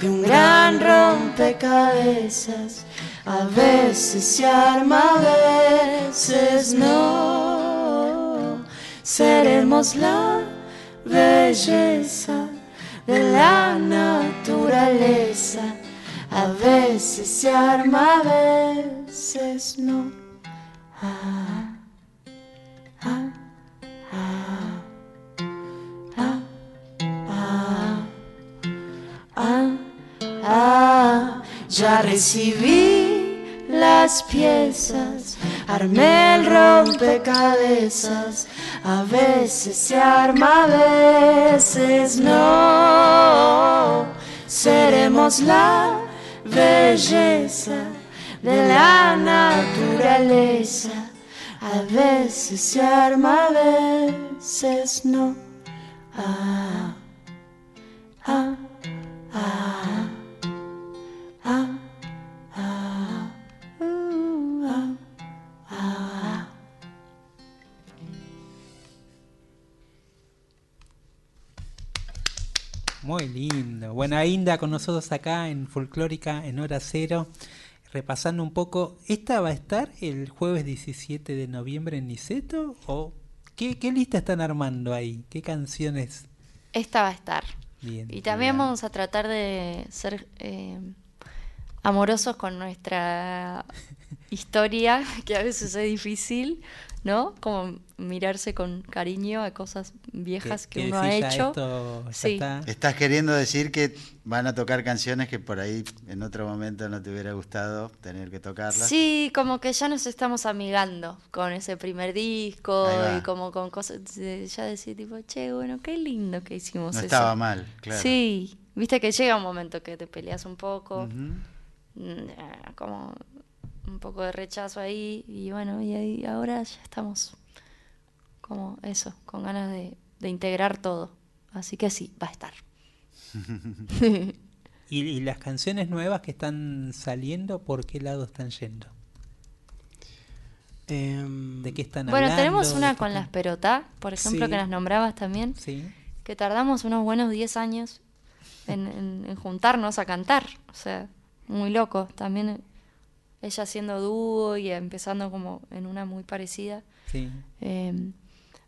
de un gran rompecabezas. A veces se arma, a veces no. Seremos la belleza de la naturaleza, a veces se arma, a veces no. Ah, ah, ah, ah, ah, ah, ah. Ya recibí las piezas, armé el rompecabezas. A veces se arma, a veces no. Seremos la belleza de la naturaleza. A veces se arma, a veces no. Ah, ah, ah. Muy lindo. Bueno, Ainda con nosotros acá en Folclórica en Hora Cero, repasando un poco. ¿Esta va a estar el jueves 17 de noviembre en Niceto? ¿O qué lista están armando ahí? ¿Qué canciones? Esta va a estar. Bien, y también vamos a tratar de ser amorosos con nuestra historia, que a veces es difícil, ¿no? Como mirarse con cariño a cosas viejas que uno ha hecho. Sí. Está. Estás queriendo decir que van a tocar canciones que por ahí en otro momento no te hubiera gustado tener que tocarlas. Sí, como que ya nos estamos amigando con ese primer disco y como con cosas, ya decir tipo, che, bueno, qué lindo que hicimos eso. No estaba mal, claro. Sí, viste que llega un momento que te peleas un poco, como un poco de rechazo ahí, y bueno, y ahí ahora ya estamos como eso, con ganas de integrar todo, así que sí, va a estar. ¿Y las canciones nuevas que están saliendo, por qué lado están yendo? ¿De qué están hablando? Bueno, tenemos una con las Perotá, por ejemplo, que las nombrabas también, que tardamos unos buenos 10 años en juntarnos a cantar, o sea, muy loco, también ella haciendo dúo y empezando como en una muy parecida. Sí.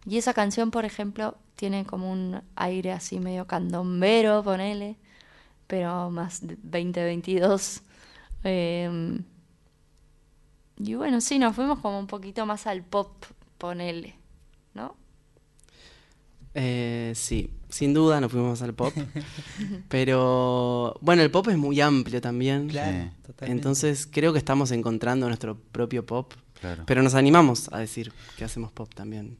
Y esa canción, por ejemplo, tiene como un aire así medio candombero, ponele, pero más 2022. Y bueno, sí, nos fuimos como un poquito más al pop, ponele, ¿no? Sí, sin duda nos fuimos al pop. Pero bueno, el pop es muy amplio también. Claro, totalmente. Entonces creo que estamos encontrando nuestro propio pop. Claro. Pero nos animamos a decir que hacemos pop también.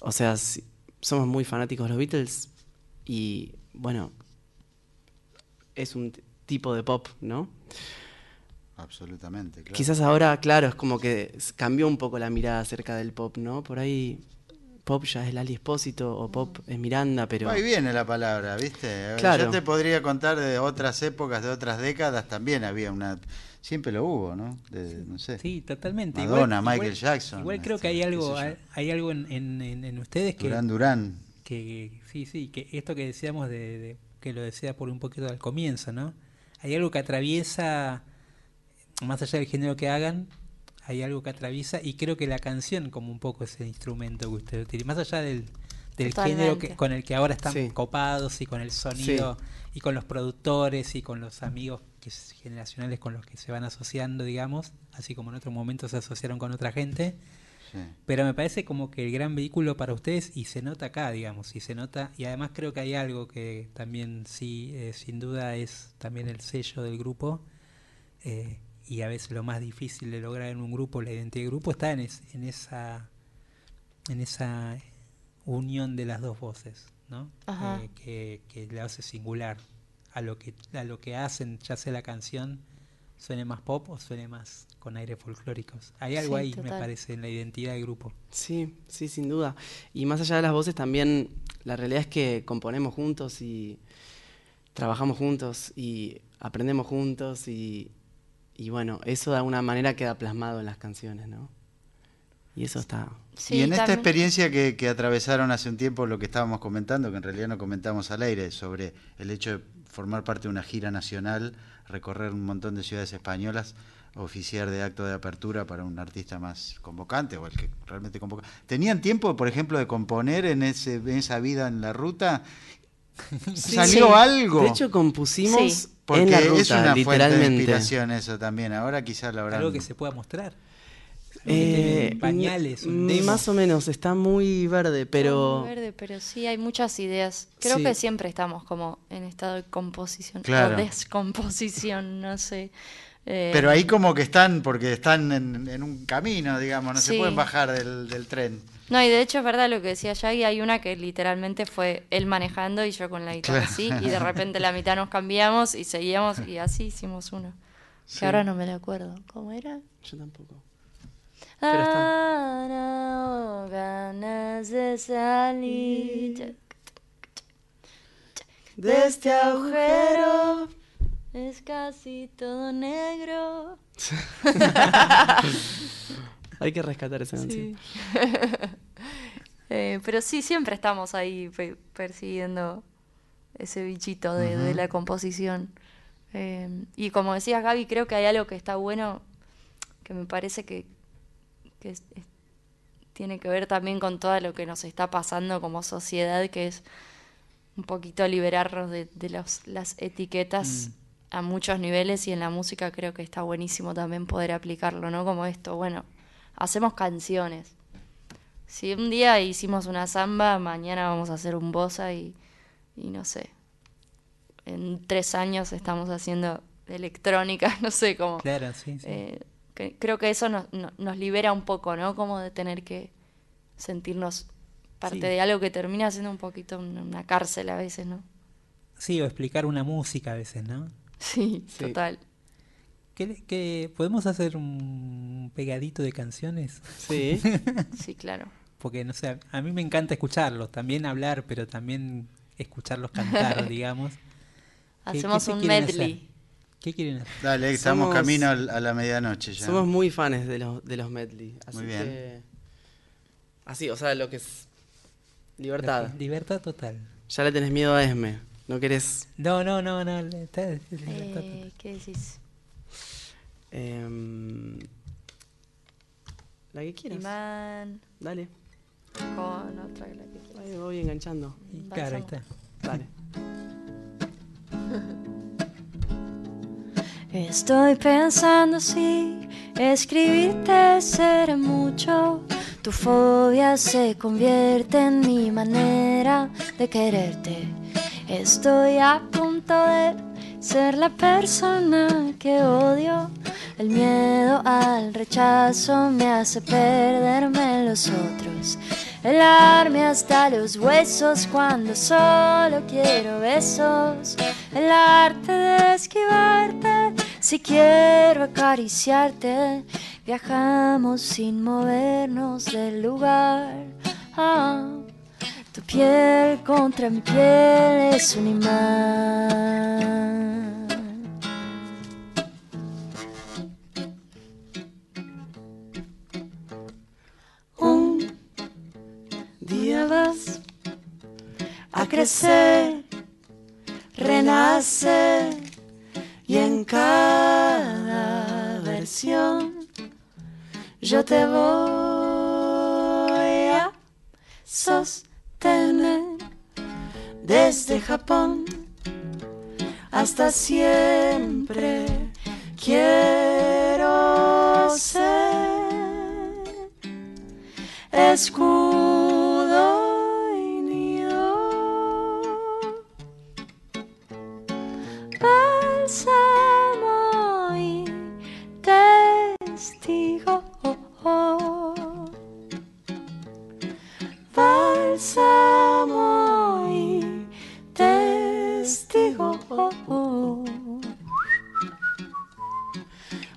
O sea, si somos muy fanáticos de los Beatles y bueno, es un tipo de pop, ¿no? Absolutamente, claro. Quizás ahora, claro, es como que cambió un poco la mirada acerca del pop, ¿no? Por ahí pop ya es Lali Espósito o pop es Miranda, pero... Ahí viene la palabra, ¿viste? Claro. Yo te podría contar de otras épocas, de otras décadas, también había una... Siempre lo hubo, ¿no? No sé. Sí, totalmente. Madonna, igual, Michael Jackson. Igual creo que hay algo en ustedes que... Durán. Que, sí, que esto que decíamos, de que lo decía por un poquito al comienzo, ¿no? Hay algo que atraviesa, más allá del género que hagan, hay algo que atraviesa, y creo que la canción como un poco ese instrumento que ustedes utilizan, más allá del género con el que ahora están copados y con el sonido y con los productores y con los amigos generacionales con los que se van asociando, digamos, así como en otro momento se asociaron con otra gente, pero me parece como que el gran vehículo para ustedes, y se nota acá, digamos, y se nota, y además creo que hay algo que también sin duda es también el sello del grupo, y a veces lo más difícil de lograr en un grupo, la identidad del grupo, está en esa unión de las dos voces, ¿no? Que la hace singular a lo que hacen, ya sea la canción suene más pop o suene más con aires folclóricos. Hay algo ahí, total, me parece, en la identidad del grupo. Sí, sin duda. Y más allá de las voces también, la realidad es que componemos juntos y trabajamos juntos y aprendemos juntos y bueno, eso de alguna manera queda plasmado en las canciones, ¿no? Y eso está... Sí, y en esta experiencia que atravesaron hace un tiempo, lo que estábamos comentando, que en realidad no comentamos al aire, sobre el hecho de formar parte de una gira nacional, recorrer un montón de ciudades españolas, oficiar de acto de apertura para un artista más convocante o el que realmente convoca. ¿Tenían tiempo, por ejemplo, de componer en esa vida en la ruta? ¿Salió algo? De hecho, compusimos en la ruta, es una fuente de inspiración eso también. Ahora quizás lo habrán... Algo que se pueda mostrar. Pañales, más o menos, está muy verde, pero... Muy verde, pero sí, hay muchas ideas. Creo que siempre estamos como en estado de composición, o descomposición, no sé. Pero ahí como que están, porque están en un camino, digamos, no se pueden bajar del tren. No, y de hecho es verdad lo que decía Yagi, hay una que literalmente fue él manejando y yo con la guitarra así, y de repente la mitad nos cambiamos y seguíamos, y así hicimos una. Que ahora no me la acuerdo. ¿Cómo era? Yo tampoco. Ahora ganas de salir de este agujero, es casi todo negro. Hay que rescatar esa canción. Pero sí, siempre estamos ahí persiguiendo ese bichito de la composición. Y como decías, Gaby, creo que hay algo que está bueno, que me parece que tiene que ver también con todo lo que nos está pasando como sociedad, que es un poquito liberarnos de las etiquetas a muchos niveles, y en la música creo que está buenísimo también poder aplicarlo, ¿no? Como esto, bueno, hacemos canciones. Si un día hicimos una samba, mañana vamos a hacer un bossa y no sé, en 3 años estamos haciendo electrónica, no sé cómo. Claro, sí, sí. Creo que eso nos libera un poco, ¿no? Como de tener que sentirnos parte de algo que termina siendo un poquito una cárcel a veces, ¿no? Sí, o explicar una música a veces, ¿no? Sí, sí. Total. ¿Qué, podemos hacer un pegadito de canciones? Sí. Sí, claro. Porque, no sé, a mí me encanta escucharlos, también hablar, pero también escucharlos cantar, digamos. Hacemos un medley. ¿Qué quieren hacer? Dale, estamos camino a la medianoche ya. Somos muy fans de los medley. Así muy bien. Que, así, o sea, lo que es libertad. Libertad total. Ya le tenés miedo a Esme. ¿No querés? No. ¿Qué decís? La que quieras. Iman. Dale. Con otra, la que quieras. Ahí voy enganchando. Claro, ahí está. Dale. Estoy pensando si escribirte será mucho. Tu fobia se convierte en mi manera de quererte. Estoy a punto de ser la persona que odio. El miedo al rechazo me hace perderme en los otros. Helarme hasta los huesos cuando solo quiero besos. El arte de esquivarte si quiero acariciarte. Viajamos sin movernos del lugar. Ah. Tu piel contra mi piel es un imán. Un día vas a crecer, renacer, y en cada versión yo te voy a sostener. Desde Japón hasta siempre quiero ser escudo y nido, bálsamo y testigo. Bálsamo y testigo,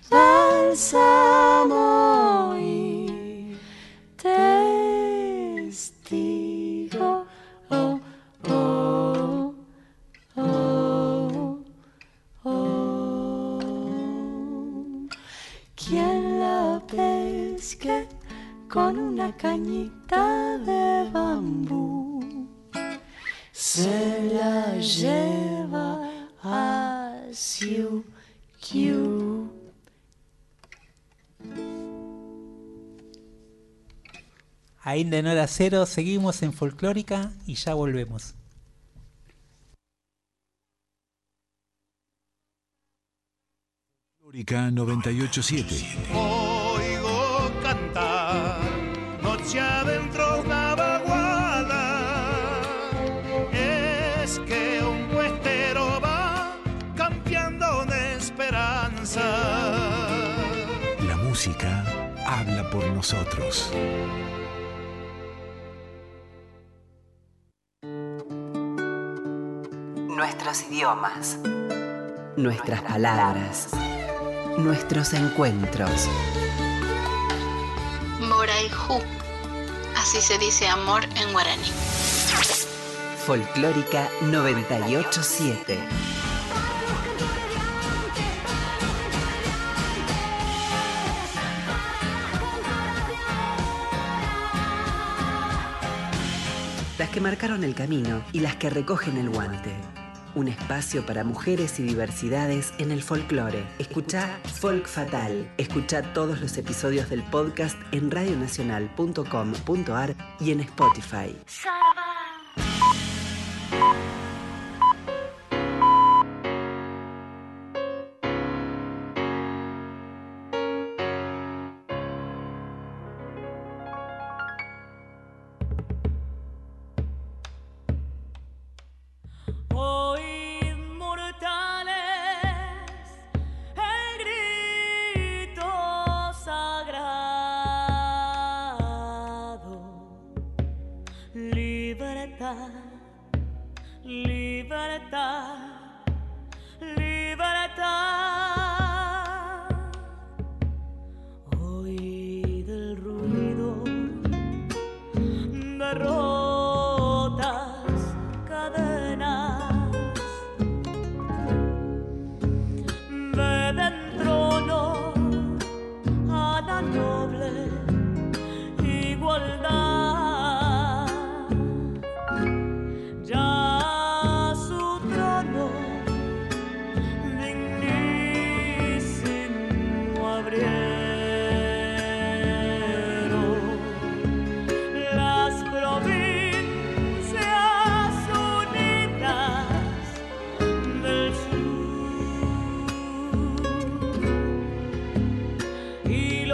bálsamo y testigo, quien la pesque con una cañita de bambú se la lleva a Siu Kiu. Ainda en hora cero, seguimos en Folclórica y ya volvemos. Folclórica 98.7. Noche adentro una vaguada, es que un puestero va cambiando de esperanza. La música habla por nosotros. Nuestros idiomas, nuestras palabras, nuestros encuentros. Moraijú, así se dice amor en guaraní. Folclórica 98.7. Las que marcaron el camino y las que recogen el guante. Un espacio para mujeres y diversidades en el folclore. Escuchá Folk Fatal. Escuchá todos los episodios del podcast en radionacional.com.ar y en Spotify.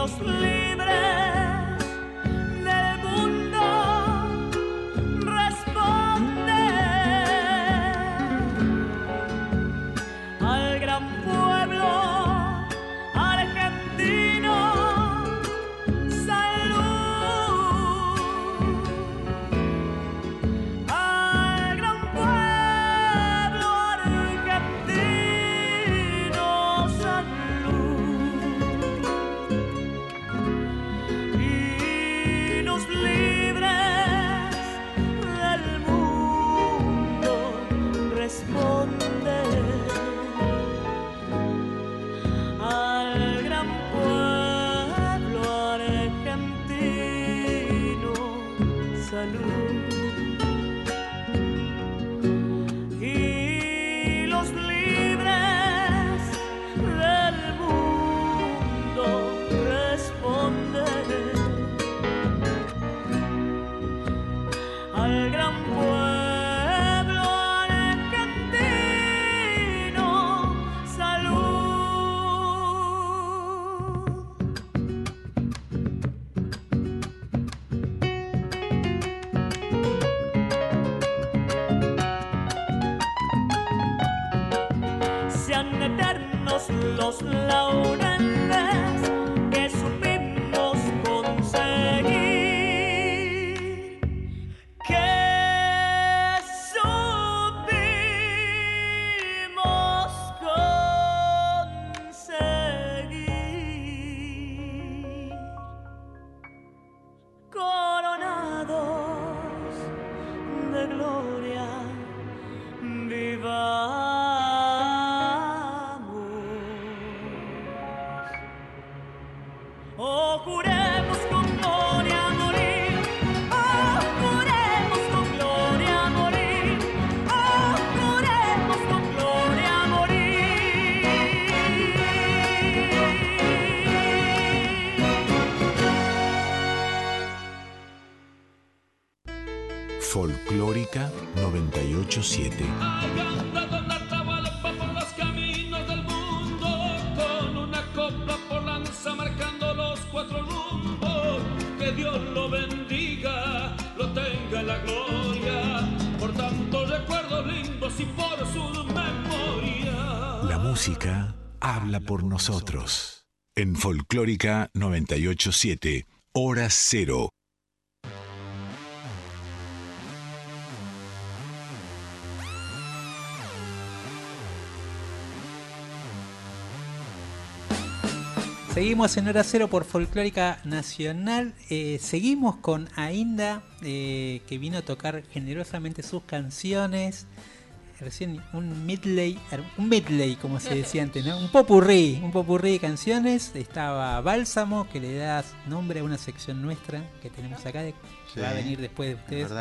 niños libres del mundo, responde al gran pueblo argentino, salud al gran pueblo argentino, salud. Al gran pueblo argentino, salud. Y los libres del mundo responden al gran pueblo. Los laureles que supimos conseguir, que supimos conseguir, coronados de gloria, viva. Folclórica 987. Anda con la tabalopa por los caminos del mundo, con una copla polanza marcando los cuatro rumbos. Que Dios lo bendiga, lo tenga en la gloria, por tantos recuerdos lindos y por su memoria. La música habla por nosotros. En Folclórica 987, Hora Cero. Seguimos en Hora Cero por Folclórica Nacional. Seguimos con Ainda, que vino a tocar generosamente sus canciones. Recién un medley, como se decía antes, ¿no? Un popurrí de canciones. Estaba Bálsamo, que le da nombre a una sección nuestra que tenemos acá, que va a venir después de ustedes.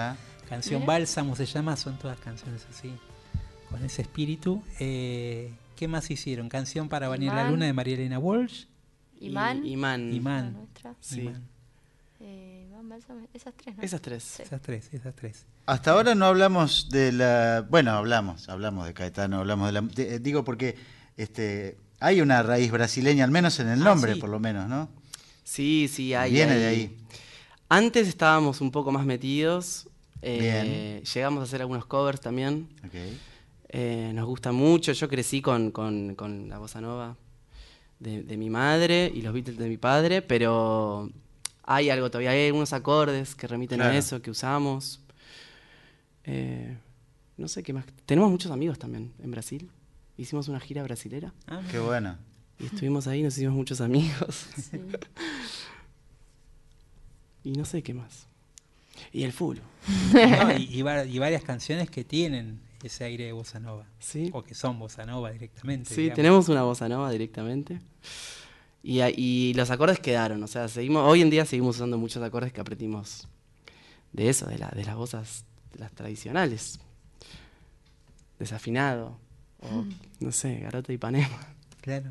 Canción ¿Mira? Bálsamo se llama, son todas canciones así, con ese espíritu. ¿Qué más hicieron? Canción para bañar la luna de María Elena Walsh. Imán. Sí. Esas tres, ¿no? Esas tres. Hasta ahora no hablamos de la... Bueno, hablamos de Caetano, hablamos de la... digo porque hay una raíz brasileña, al menos en el nombre, por lo menos, ¿no? Sí, hay. Viene de ahí. Antes estábamos un poco más metidos. Bien. Llegamos a hacer algunos covers también. Okay. Nos gusta mucho. Yo crecí con la bossa nova de mi madre y los Beatles de mi padre, pero hay algo todavía, hay algunos acordes que remiten a eso, que usamos. No sé qué más. Tenemos muchos amigos también en Brasil. Hicimos una gira brasilera. Qué bueno. Y estuvimos ahí, nos hicimos muchos amigos. Sí. Y no sé qué más. Y el full. No, y varias canciones que tienen ese aire de bossa nova, ¿sí? O que son bossa nova directamente. Sí, digamos. Tenemos una bossa nova directamente. Y los acordes quedaron, o sea, hoy en día seguimos usando muchos acordes que aprendimos de eso, de las bossas, de las tradicionales. Desafinado, o no sé, Garota y Ipanema. Claro,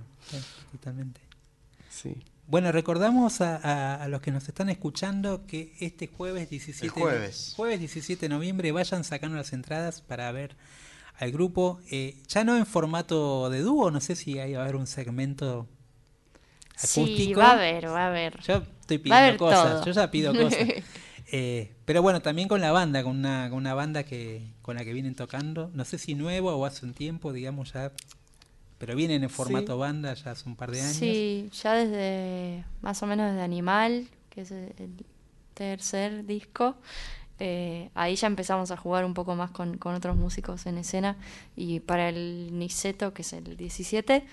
totalmente. Sí. Bueno, recordamos a los que nos están escuchando que este jueves 17 de noviembre vayan sacando las entradas para ver al grupo, ya no en formato de dúo, no sé si ahí va a haber un segmento acústico. Sí, va a haber. Yo estoy pidiendo cosas, todo. Yo ya pido cosas. Pero bueno, también con la banda, con una banda con la que vienen tocando, no sé si nueva o hace un tiempo, digamos ya, pero vienen en formato banda ya hace un par de años. Sí, ya desde, más o menos desde Animal, que es el tercer disco, ahí ya empezamos a jugar un poco más con otros músicos en escena, y para el Niceto, que es el 17,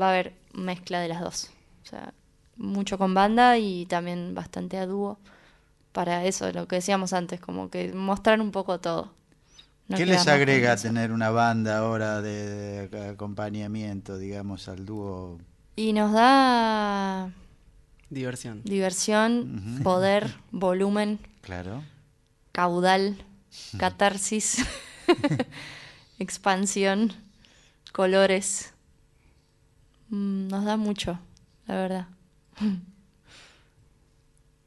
va a haber mezcla de las dos, o sea, mucho con banda y también bastante a dúo. Para eso, lo que decíamos antes, como que mostrar un poco todo. No ¿Qué les agrega tener una banda ahora de acompañamiento, digamos, al dúo? Y nos da... Diversión, poder, volumen, claro, caudal, catarsis, expansión, colores. Nos da mucho, la verdad.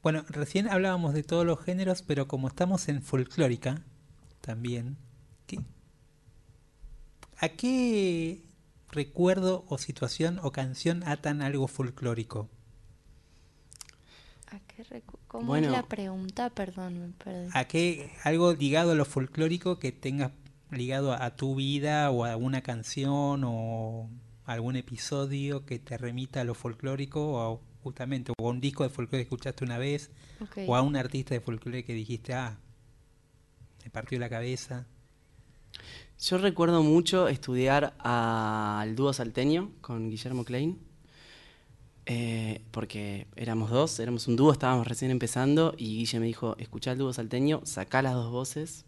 Bueno, recién hablábamos de todos los géneros, pero como estamos en folclórica también, ¿a qué recuerdo o situación o canción atan algo folclórico? ¿A qué ¿Cómo es la pregunta? Perdón, me perdí. ¿A qué algo ligado a lo folclórico que tengas ligado a tu vida o a una canción o algún episodio que te remita a lo folclórico o a... justamente, o a un disco de folclore que escuchaste una vez, okay, o a un artista de folclore que dijiste, me partió la cabeza? Yo recuerdo mucho estudiar al dúo salteño con Guillermo Klein, porque éramos un dúo, estábamos recién empezando, y Guille me dijo, escuchá el dúo salteño, sacá las dos voces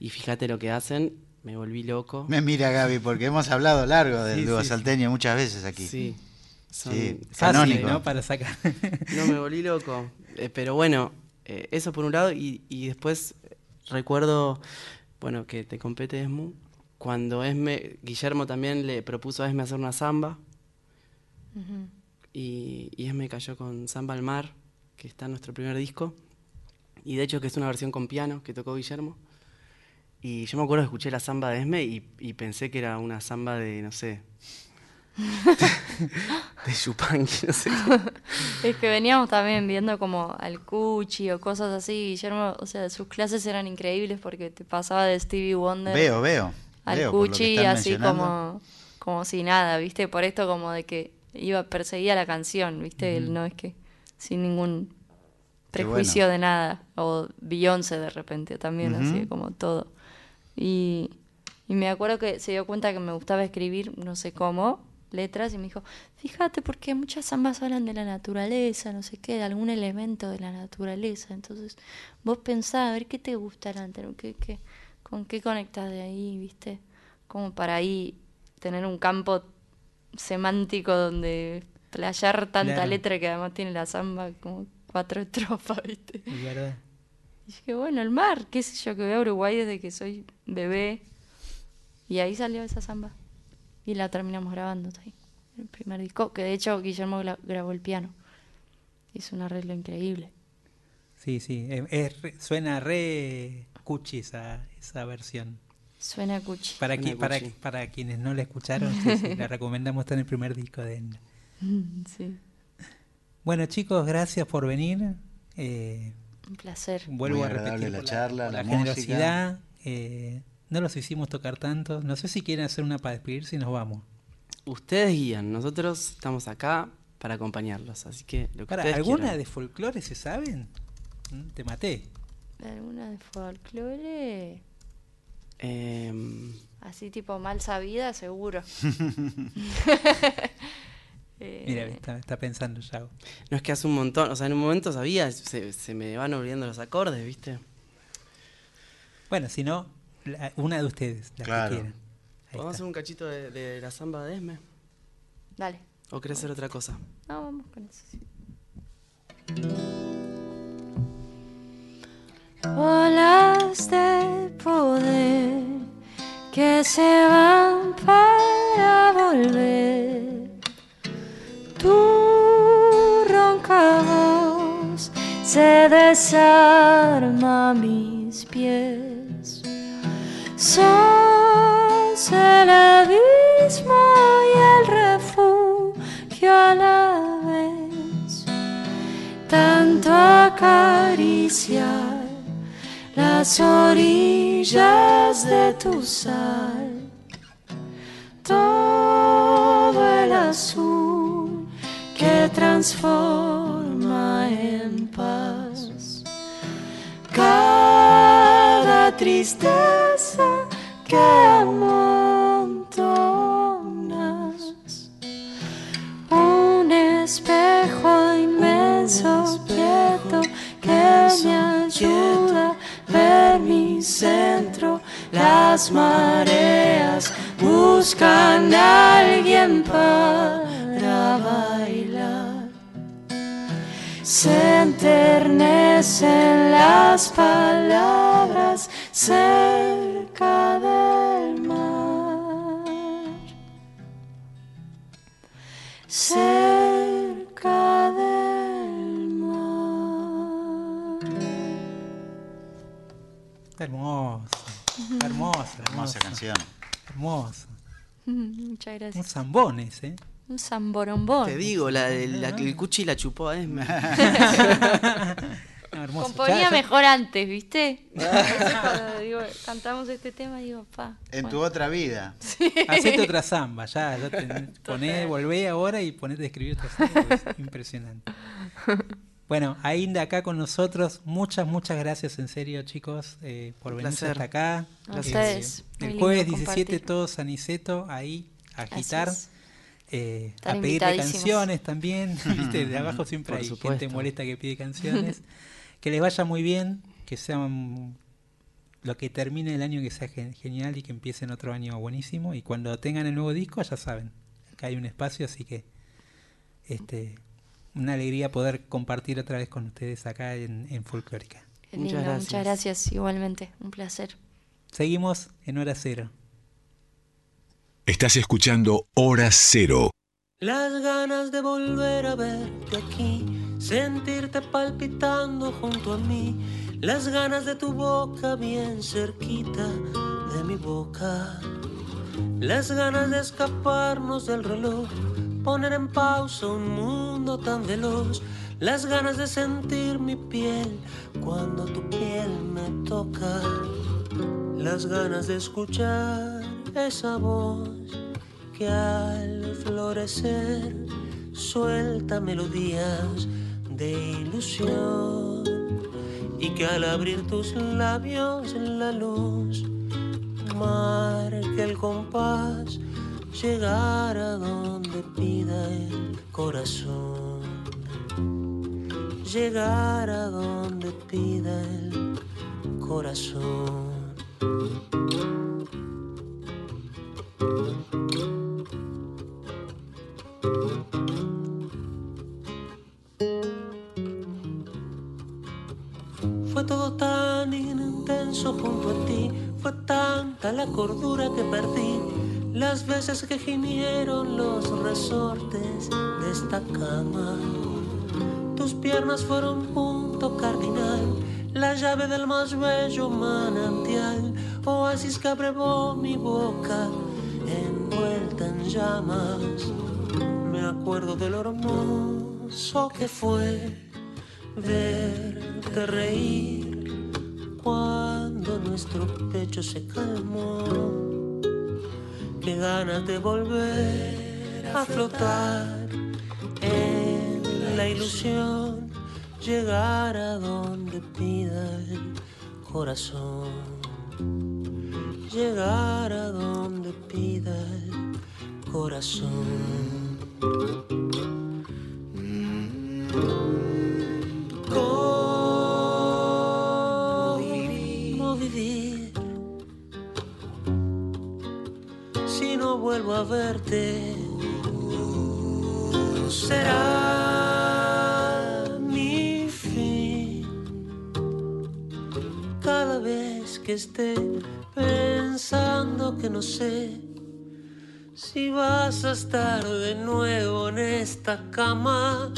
y fíjate lo que hacen. Me volví loco. Me mira, Gaby, porque hemos hablado largo del dúo salteño muchas veces aquí. Sí. Sí, fácil, ¿no? Para sacar. No, me volví loco. Pero bueno, eso por un lado. Y después recuerdo, bueno, que te compete Esmu, cuando Guillermo también le propuso a Esme hacer una samba. Uh-huh. Y Esme cayó con Samba al Mar, que está en nuestro primer disco. Y de hecho que es una versión con piano que tocó Guillermo. Y yo me acuerdo que escuché la samba de Esme y pensé que era una samba de, no sé... de Yupanqui, no sé. Es que veníamos también viendo como al Cuchi o cosas así. Guillermo, o sea, sus clases eran increíbles porque te pasaba de Stevie Wonder al Cuchi, así como si nada, ¿viste? Por esto como de que perseguía la canción, ¿viste? Uh-huh. Él no es que sin ningún prejuicio de nada. O Beyoncé de repente también, uh-huh, así como todo. Y me acuerdo que se dio cuenta que me gustaba escribir, no sé cómo, letras, y me dijo, fíjate, porque muchas zambas hablan de la naturaleza, no sé qué, de algún elemento de la naturaleza, entonces vos pensá a ver qué te gusta, con qué conectás de ahí, ¿viste? Como para ahí tener un campo semántico donde playar tanta letra, que además tiene la zamba como 4 estrofas, ¿viste? Es verdad. Y dije, bueno, el mar, qué sé yo, que veo a Uruguay desde que soy bebé, y ahí salió esa zamba. Y la terminamos grabando ahí, el primer disco, que de hecho Guillermo grabó el piano. Hizo un arreglo increíble. Sí, suena re cuchi esa versión. Suena cuchi. Para quienes no la escucharon, la recomendamos, está en el primer disco de Ainda. Sí. Bueno, chicos, gracias por venir. Un placer. Vuelvo a repetir la charla, la generosidad. No los hicimos tocar tanto. No sé si quieren hacer una para despedirse y nos vamos. Ustedes guían. Nosotros estamos acá para acompañarlos. Así que lo que ustedes ¿alguna quieran. De folclore se saben? Te maté. ¿Alguna de folclore? Así tipo mal sabida, seguro. Mira, está pensando Yago. No, es que hace un montón. O sea, en un momento sabía. Se me van olvidando los acordes, ¿viste? Bueno, si no... una de ustedes, la que quieran. ¿Vamos a hacer un cachito de la samba de Esme? Dale. ¿O querés hacer otra cosa? No, vamos con eso. Sí. Olas de poder que se van para volver. Tu ronca voz se desarma a mis pies. Sos el abismo y el refugio a la vez. acariciar las orillas de tu sal, todo el azul que transforma en paz, cada tristeza que amontonas, un espejo inmenso, quieto, que me ayuda a ver mi centro. Las mareas buscan a alguien para bailar, se enternecen las palabras cerca del mar, cerca del mar. Hermoso, hermosa, hermosa canción. Hermosa. Muchas gracias. Un zambón ese, ¿eh? Un zamborombón. Te digo, el cuchi la chupó a Esma. No, componía mejor antes, ¿viste? Cuando digo, cantamos este tema, digo, pa. En tu otra vida. Sí. Hacete otra zamba, ya poné, volvé ahora y ponete a escribir otra zamba. Es impresionante. Bueno, Ainda acá con nosotros. Muchas gracias, en serio, chicos, por venir hasta acá. Gracias. El jueves 17, todos a Niceto, ahí, a agitar. A pedirle canciones también. ¿Viste? De abajo siempre por hay supuesto. Gente molesta que pide canciones. Que les vaya muy bien, que sean lo que termine el año, que sea genial y que empiecen otro año buenísimo. Y cuando tengan el nuevo disco, ya saben, acá hay un espacio, así que una alegría poder compartir otra vez con ustedes acá en Folclórica. Muchas gracias. Muchas gracias, igualmente, un placer. Seguimos en Hora Cero. Estás escuchando Hora Cero. Las ganas de volver a verte aquí, sentirte palpitando junto a mí, las ganas de tu boca bien cerquita de mi boca, las ganas de escaparnos del reloj, poner en pausa un mundo tan veloz, las ganas de sentir mi piel cuando tu piel me toca, las ganas de escuchar esa voz que al florecer suelta melodías de ilusión y que al abrir tus labios la luz marque el compás, llegar a donde pida el corazón, llegar a donde pida el corazón. Fue todo tan intenso junto a ti, fue tanta la cordura que perdí, las veces que gimieron los resortes de esta cama, tus piernas fueron punto cardinal, la llave del más bello manantial, oasis que abrevó mi boca envuelta en llamas. Me acuerdo de lo hermoso que fue verte reír cuando nuestro pecho se calmó. Qué ganas de volver a flotar en la ilusión, llegar a donde pida el corazón, llegar a donde pida el corazón. ¿Cómo vivir si no vuelvo a verte? Será mi fin cada vez que esté pensando que no sé si vas a estar de nuevo en esta cama.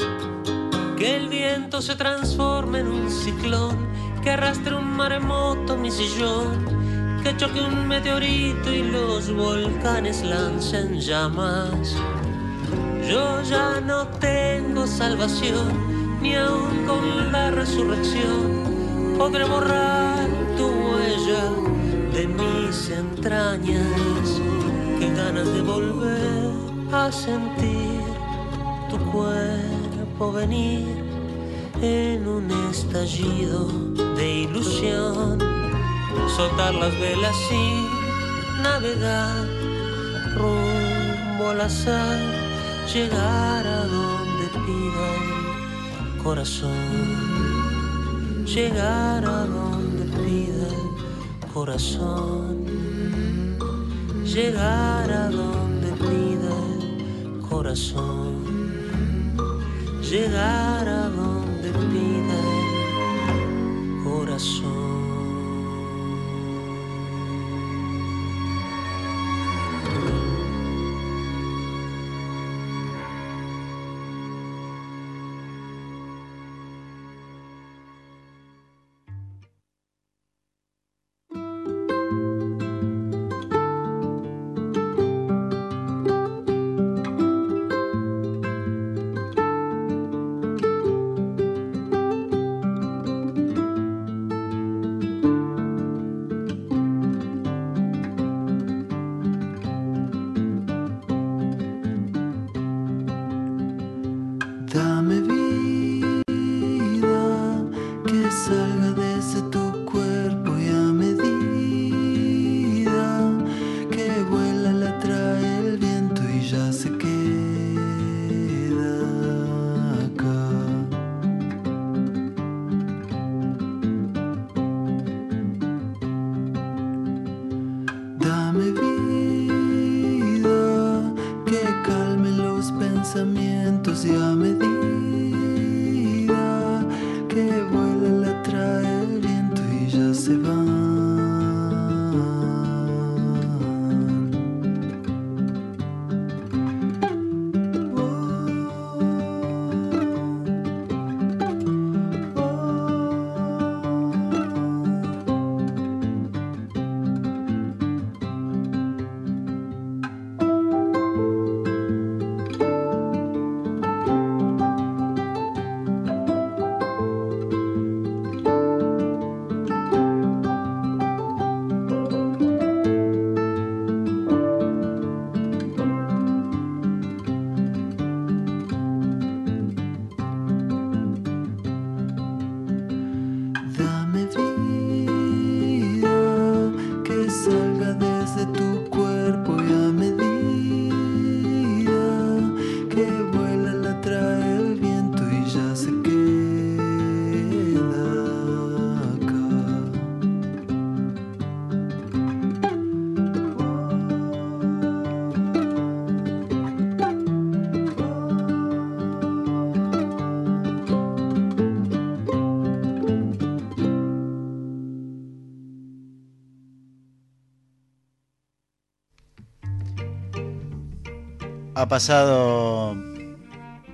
Que el viento se transforme en un ciclón, que arrastre un maremoto mi sillón, que choque un meteorito y los volcanes lancen llamas. Yo ya no tengo salvación, ni aun con la resurrección podré borrar tu huella de mis entrañas. Qué ganas de volver a sentir tu cuerpo venir en un estallido de ilusión, soltar las velas y navegar rumbo al azar, llegar a donde pida el corazón, llegar a donde pida el corazón, llegar a donde pida el corazón, llegar a donde pida el corazón.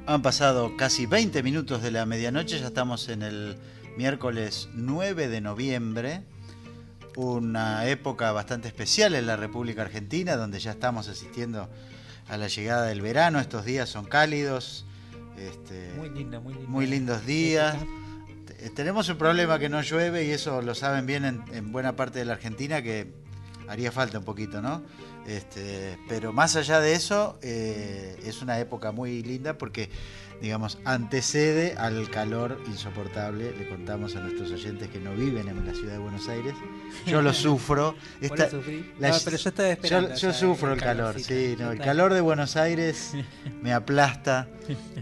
Han pasado casi 20 minutos de la medianoche, ya estamos en el miércoles 9 de noviembre, una época bastante especial en la República Argentina, donde ya estamos asistiendo a la llegada del verano. Estos días son cálidos, muy lindos días. Tenemos un problema que no llueve, y eso lo saben bien en buena parte de la Argentina, que haría falta un poquito, ¿no? Pero más allá de eso, es una época muy linda porque, digamos, antecede al calor insoportable. Le contamos a nuestros oyentes que no viven en la ciudad de Buenos Aires. Yo lo sufro. Pero yo estaba esperando. Yo sufro el calor, sí. No, el calor de Buenos Aires me aplasta.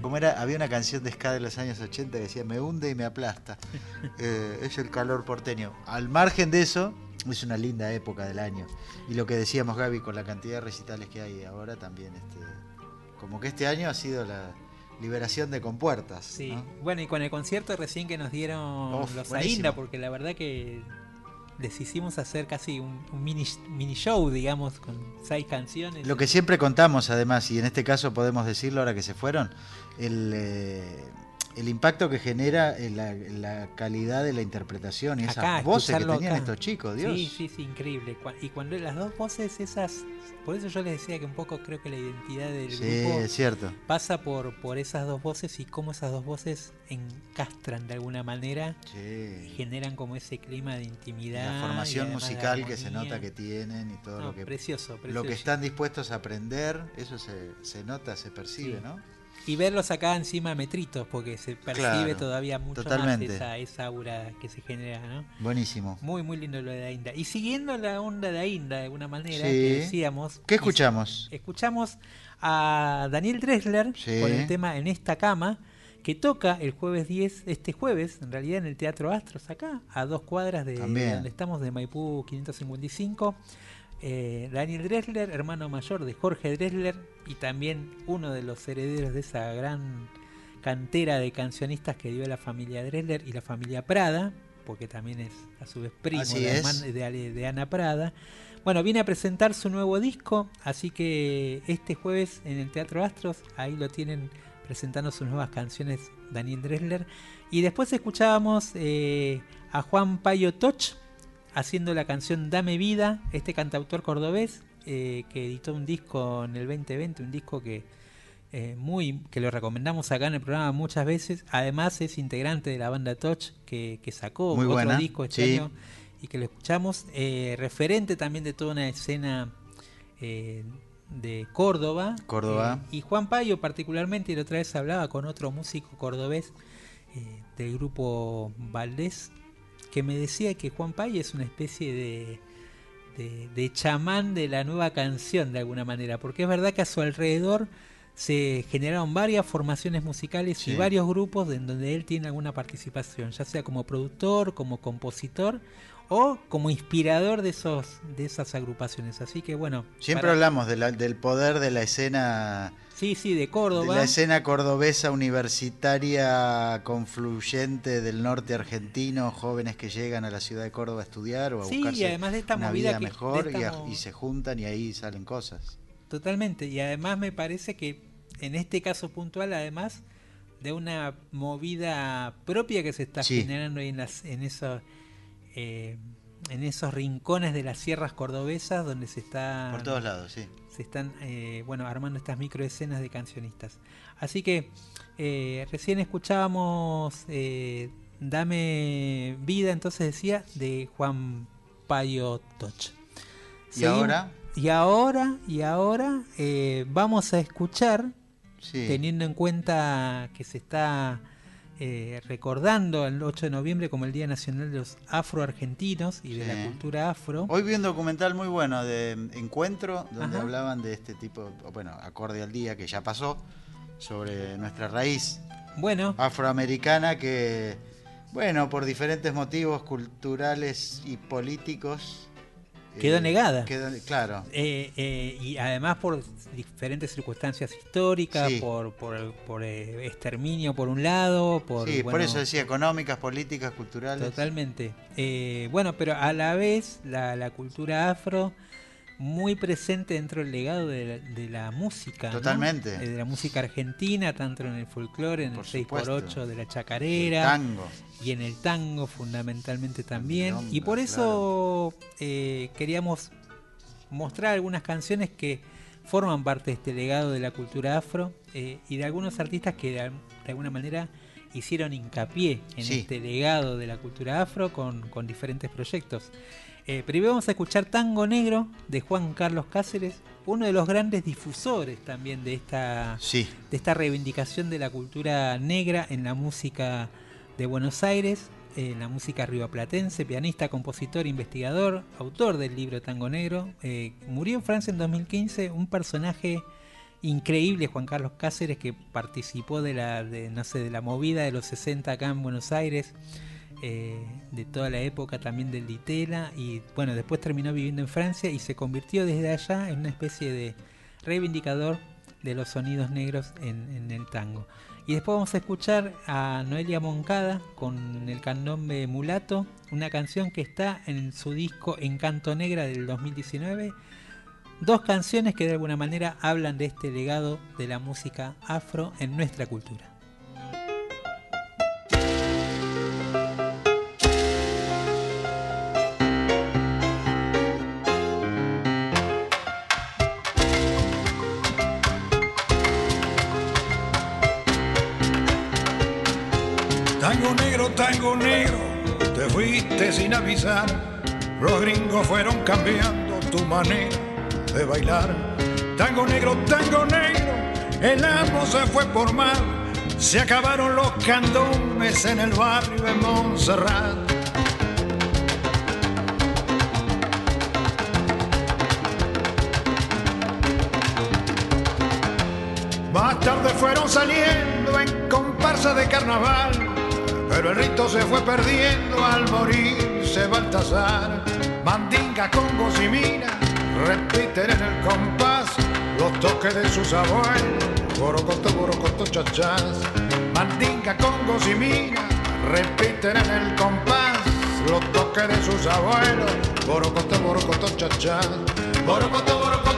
Como era, había una canción de ska de los años 80 que decía, me hunde y me aplasta. Es el calor porteño. Al margen de eso, es una linda época del año. Y lo que decíamos, Gaby, con la cantidad de recitales que hay ahora también, como que este año ha sido la liberación de compuertas. Sí, ¿no? Bueno, y con el concierto recién que nos dieron los Ainda, porque la verdad que les hicimos hacer casi un mini show, digamos, con 6 canciones. Lo que siempre contamos, además, y en este caso podemos decirlo ahora que se fueron, El impacto que genera la calidad de la interpretación y acá, esas voces que tenían acá. Estos chicos, Dios. Sí, sí, sí, increíble. Y cuando las dos voces esas, por eso yo les decía que un poco creo que la identidad del grupo es cierto. Pasa por esas dos voces y cómo esas dos voces encastran de alguna manera, sí. Y generan como ese clima de intimidad. La formación musical que se nota que tienen y todo lo que... Precioso, precioso. Lo que están dispuestos a aprender, eso se nota, se percibe, sí. ¿No? Y verlos acá encima metritos, porque se percibe todavía mucho más esa aura que se genera, ¿no? Buenísimo. Muy, muy lindo lo de Ainda. Y siguiendo la onda de Ainda, de alguna manera, que decíamos... ¿Qué escuchamos? Escuchamos a Daniel Drexler con el tema En Esta Cama, que toca el jueves 10, este jueves, en realidad en el Teatro Astros, acá, a 2 cuadras de donde estamos, de Maipú 555. Daniel Drexler, hermano mayor de Jorge Drexler y también uno de los herederos de esa gran cantera de cancionistas que dio la familia Drexler y la familia Prada, porque también es a su vez primo de Ana Prada. Bueno, viene a presentar su nuevo disco, así que este jueves en el Teatro Astros, ahí lo tienen presentando sus nuevas canciones Daniel Drexler. Y después escuchábamos a Juan Payo Toch haciendo la canción Dame Vida, este cantautor cordobés que editó un disco en el 2020, un disco que lo recomendamos acá en el programa muchas veces. Además es integrante de la banda Toch, que sacó otro disco este año y que lo escuchamos, referente también de toda una escena de Córdoba. Y Juan Payo particularmente, la otra vez hablaba con otro músico cordobés del grupo Valdés, que me decía que Juan Pay es una especie de chamán de la nueva canción de alguna manera, porque es verdad que a su alrededor se generaron varias formaciones musicales y varios grupos en donde él tiene alguna participación, ya sea como productor, como compositor o como inspirador de esas agrupaciones. Así que bueno, siempre hablamos del poder de la escena. Sí, de Córdoba. De la escena cordobesa universitaria confluyente del norte argentino, jóvenes que llegan a la ciudad de Córdoba a estudiar o a buscarse y además de esta una movida vida que, mejor y se juntan y ahí salen cosas. Totalmente, y además me parece que en este caso puntual, además de una movida propia que se está generando ahí en esos rincones de las sierras cordobesas donde se está... Por todos lados, se están armando estas microescenas de cancionistas. Así que recién escuchábamos Dame Vida, entonces decía, de Juan Payo Toch. Y ahora vamos a escuchar, teniendo en cuenta que se está recordando el 8 de noviembre como el Día Nacional de los Afroargentinos y de la cultura afro. Hoy vi un documental muy bueno de Encuentro, donde hablaban de este tipo, acorde al día que ya pasó, sobre nuestra raíz afroamericana que, por diferentes motivos culturales y políticos... Quedó negada. Y además por diferentes circunstancias históricas, por exterminio por un lado, por eso decía económicas, políticas, culturales. Totalmente. Pero a la vez la cultura afro muy presente dentro del legado de la música. Totalmente. ¿No? De la música argentina, tanto en el folclore, en el 6x8 de la chacarera. Tango. Y en el tango fundamentalmente también. Nombre, y por eso queríamos mostrar algunas canciones que forman parte de este legado de la cultura afro y de algunos artistas que de alguna manera hicieron hincapié en este legado de la cultura afro con diferentes proyectos. Primero vamos a escuchar Tango Negro de Juan Carlos Cáceres, uno de los grandes difusores también de esta reivindicación de la cultura negra en la música de Buenos Aires, en la música rioplatense, pianista, compositor, investigador, autor del libro Tango Negro. Murió en Francia en 2015, un personaje increíble, Juan Carlos Cáceres, que participó de la movida de los 60 acá en Buenos Aires. De toda la época también del Ditela, y después terminó viviendo en Francia y se convirtió desde allá en una especie de reivindicador de los sonidos negros en el tango. Y después vamos a escuchar a Noelia Moncada con el candombe Mulato, una canción que está en su disco Encanto Negra del 2019. 2 canciones que de alguna manera hablan de este legado de la música afro en nuestra cultura. tango negro, te fuiste sin avisar. Los gringos fueron cambiando tu manera de bailar. Tango negro, el amo se fue por mar. Se acabaron los candones en el barrio de Montserrat. Más tarde fueron saliendo en comparsa de carnaval, pero el rito se fue perdiendo al morirse Baltasar. Mandinga, congos y minas repiten en el compás los toques de sus abuelos, borocotó, chachás. Mandinga, congos y minas repiten en el compás los toques de sus abuelos, borocotó, chachás. Borocotó, borocotó,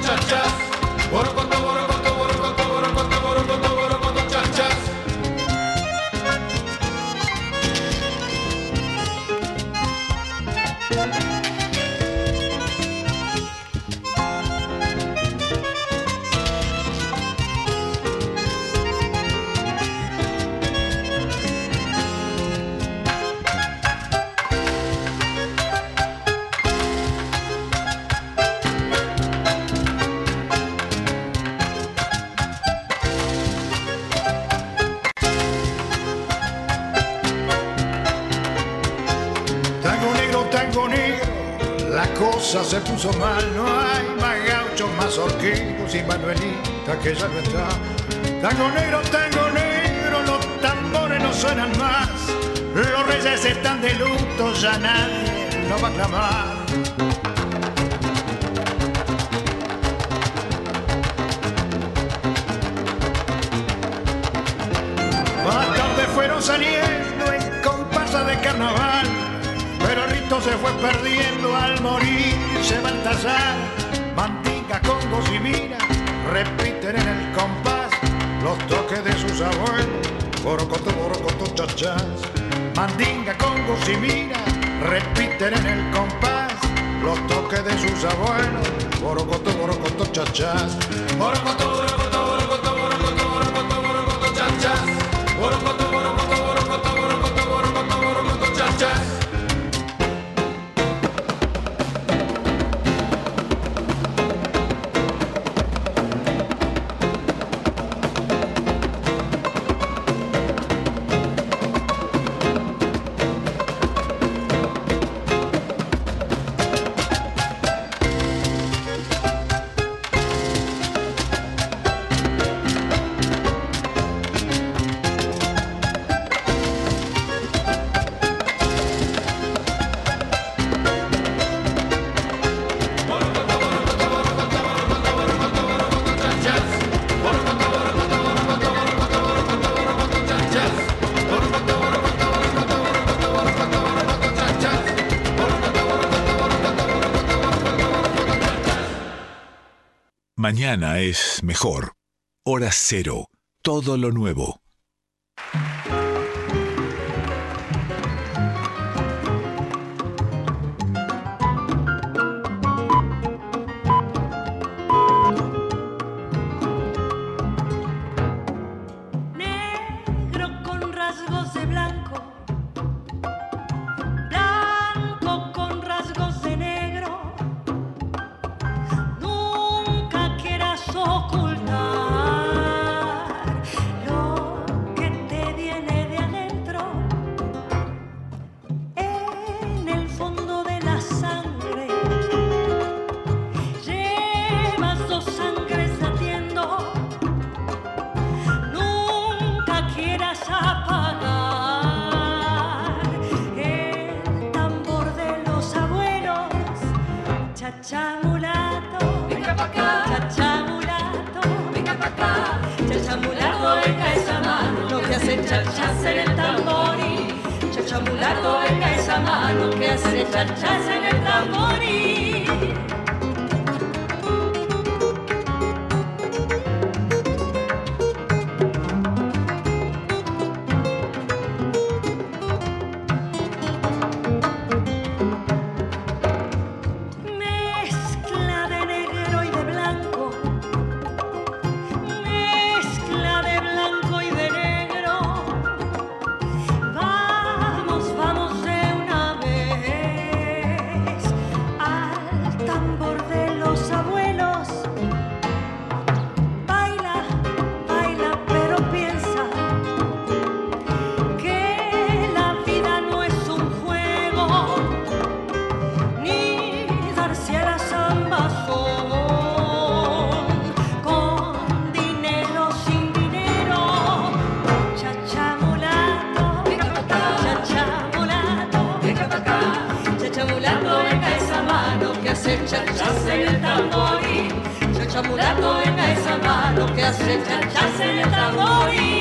chachás. Borocotó, borocotó, borocotó, borocotó, borocotó, borocotó, chachas. Se puso mal, no hay más gauchos, más orquídeos y Manuelita que ya no está. Tango negro, los tambores no suenan más. Los reyes están de luto, ya nadie lo va a clamar. Más tarde fueron saliendo en comparsa de carnaval, pero el rito se fue perdiendo al morir se Baltasar. Mandinga, congos y minas repiten en el compás los toques de sus abuelos, borocotó, chachás. Mandinga, congos y minas repiten en el compás los toques de sus abuelos, borocotó, chachás. Borocotó, borocotó, borocotó, borocotó, borocotó, chachás. Borocotó, borocotó, borocotó, borocotó, borocotó, borocotó, chachás. Mañana es mejor. Hora cero. Todo lo nuevo. Negro en el tamborí, chocha mulato venga esa mano que hace chancharse en el tamborí.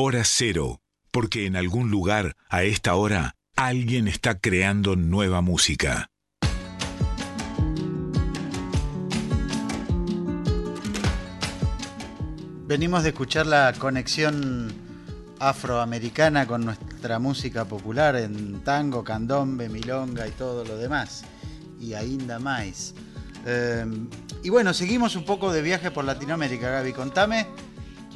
Hora cero, porque en algún lugar, a esta hora, alguien está creando nueva música. Venimos de escuchar la conexión afroamericana con nuestra música popular en tango, candombe, milonga y todo lo demás. Y ainda más. Y bueno, seguimos un poco de viaje por Latinoamérica, Gaby. Contame.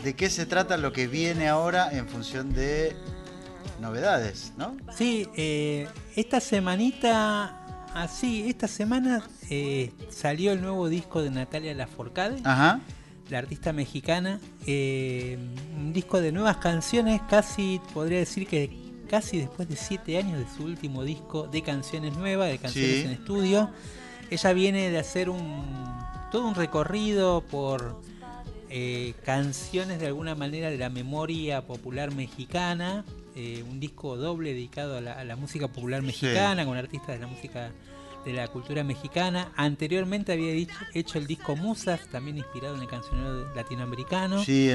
¿De qué se trata lo que viene ahora en función de novedades, no? Sí, esta semana salió el nuevo disco de Natalia Laforcade, ajá, la artista mexicana, un disco de nuevas canciones, casi podría decir que casi después de 7 años de su último disco de canciones nuevas, de canciones sí, en estudio. Ella viene de hacer todo un recorrido por... canciones de alguna manera de la memoria popular mexicana, un disco doble dedicado a la música popular mexicana, sí, con artistas de la música de la cultura mexicana. Anteriormente había hecho el disco Musas, también inspirado en el cancionero latinoamericano. Sí,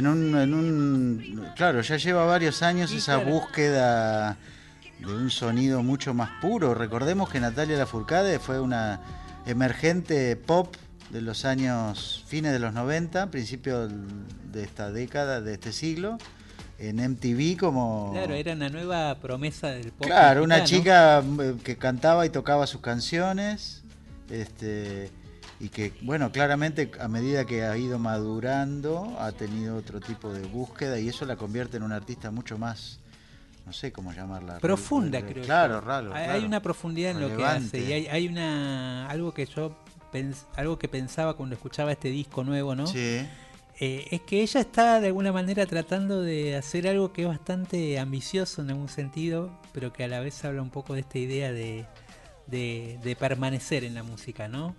claro, ya lleva varios años y esa búsqueda de un sonido mucho más puro. Recordemos que Natalia Laforcade fue una emergente pop de los años, fines de los 90, principios de esta década, de este siglo, en MTV como... Claro, era una nueva promesa del pop. Claro, mexicano. Una chica que cantaba y tocaba sus canciones, y que, bueno, claramente a medida que ha ido madurando, ha tenido otro tipo de búsqueda y eso la convierte en una artista mucho más... no sé cómo llamarla. Profunda, creo. Claro, raro. Hay una profundidad en relevante. Lo que hace y hay una... algo que pensaba cuando escuchaba este disco nuevo, ¿no? Sí. Es que ella está de alguna manera tratando de hacer algo que es bastante ambicioso en algún sentido, pero que a la vez habla un poco de esta idea de permanecer en la música, ¿no?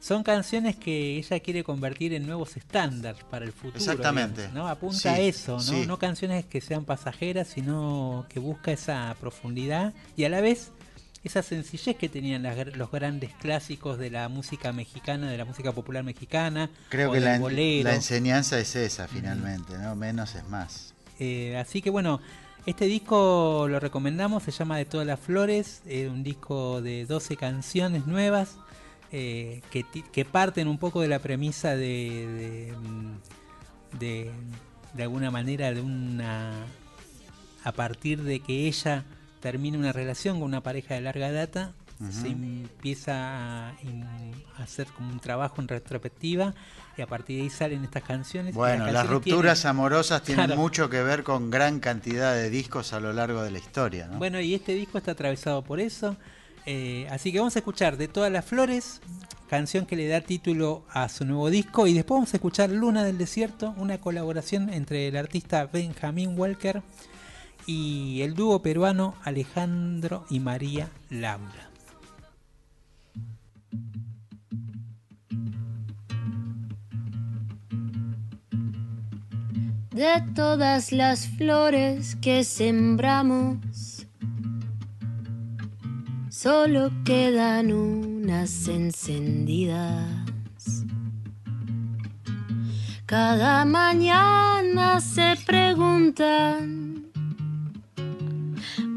Son canciones que ella quiere convertir en nuevos estándares para el futuro. Exactamente. Digamos, ¿no? Apunta sí, a eso, ¿no? Sí. No canciones que sean pasajeras, sino que busca esa profundidad y a la vez... esa sencillez que tenían los grandes clásicos de la música mexicana, de la música popular mexicana. Creo que la enseñanza es esa finalmente, ¿no? Menos es más. Así que bueno, este disco lo recomendamos, se llama De Todas las Flores, un disco de 12 canciones nuevas que parten un poco de la premisa de alguna manera a partir de que ella... termina una relación con una pareja de larga data, uh-huh, se empieza a hacer como un trabajo en retrospectiva y a partir de ahí salen estas canciones. Bueno, las rupturas amorosas tienen, claro, mucho que ver con gran cantidad de discos a lo largo de la historia, ¿no? Bueno, y este disco está atravesado por eso, así que vamos a escuchar De Todas las Flores, canción que le da título a su nuevo disco, y después vamos a escuchar Luna del Desierto, una colaboración entre el artista Benjamín Walker y el dúo peruano Alejandro y María Laura. De todas las flores que sembramos, solo quedan unas encendidas. Cada mañana se preguntan,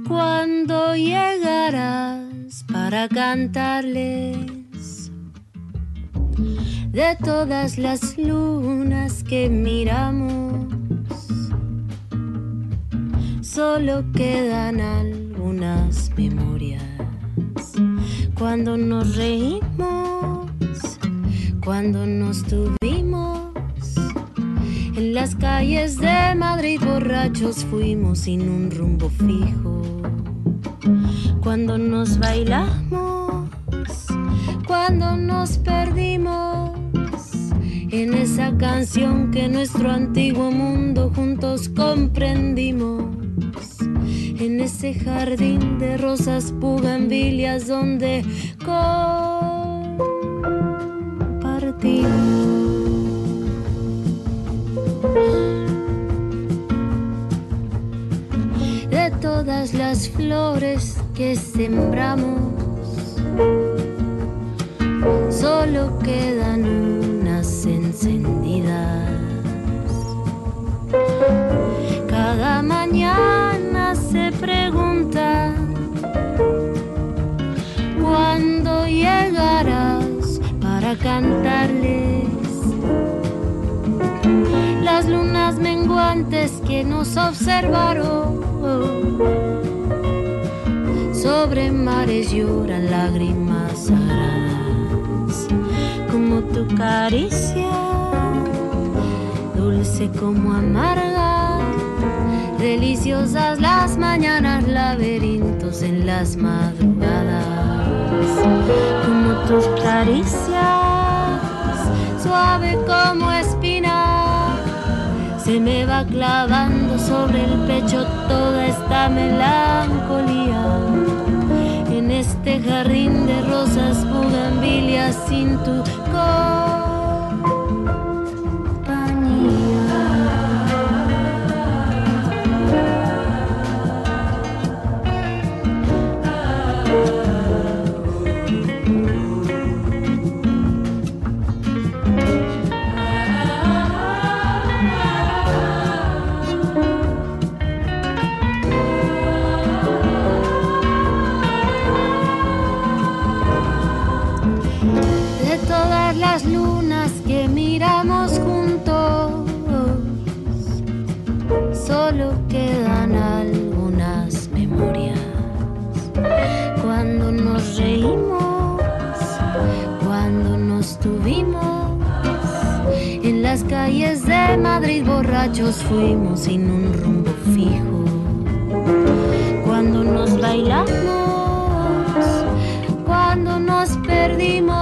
¿cuándo llegarás para cantarles? De todas las lunas que miramos, solo quedan algunas memorias. Cuando nos reímos, cuando nos tuvimos, en las calles de Madrid borrachos fuimos sin un rumbo fijo. Cuando nos bailamos, cuando nos perdimos, en esa canción que nuestro antiguo mundo juntos comprendimos. En ese jardín de rosas bugambilias donde compartimos. De todas las flores que sembramos, solo quedan unas encendidas. Cada mañana se pregunta, ¿cuándo llegarás para cantarles? Las lunas menguantes que nos observaron sobre mares lloran lágrimas sagradas, como tu caricia, dulce como amarga. Deliciosas las mañanas, laberintos en las madrugadas. Como tus caricias, suave como espina, se me va clavando sobre el pecho toda esta melancolía. En este jardín de rosas bugambilias sin tu corazón. Las lunas que miramos juntos, solo quedan algunas memorias. Cuando nos reímos, cuando nos tuvimos, en las calles de Madrid borrachos fuimos sin un rumbo fijo. Cuando nos bailamos, cuando nos perdimos,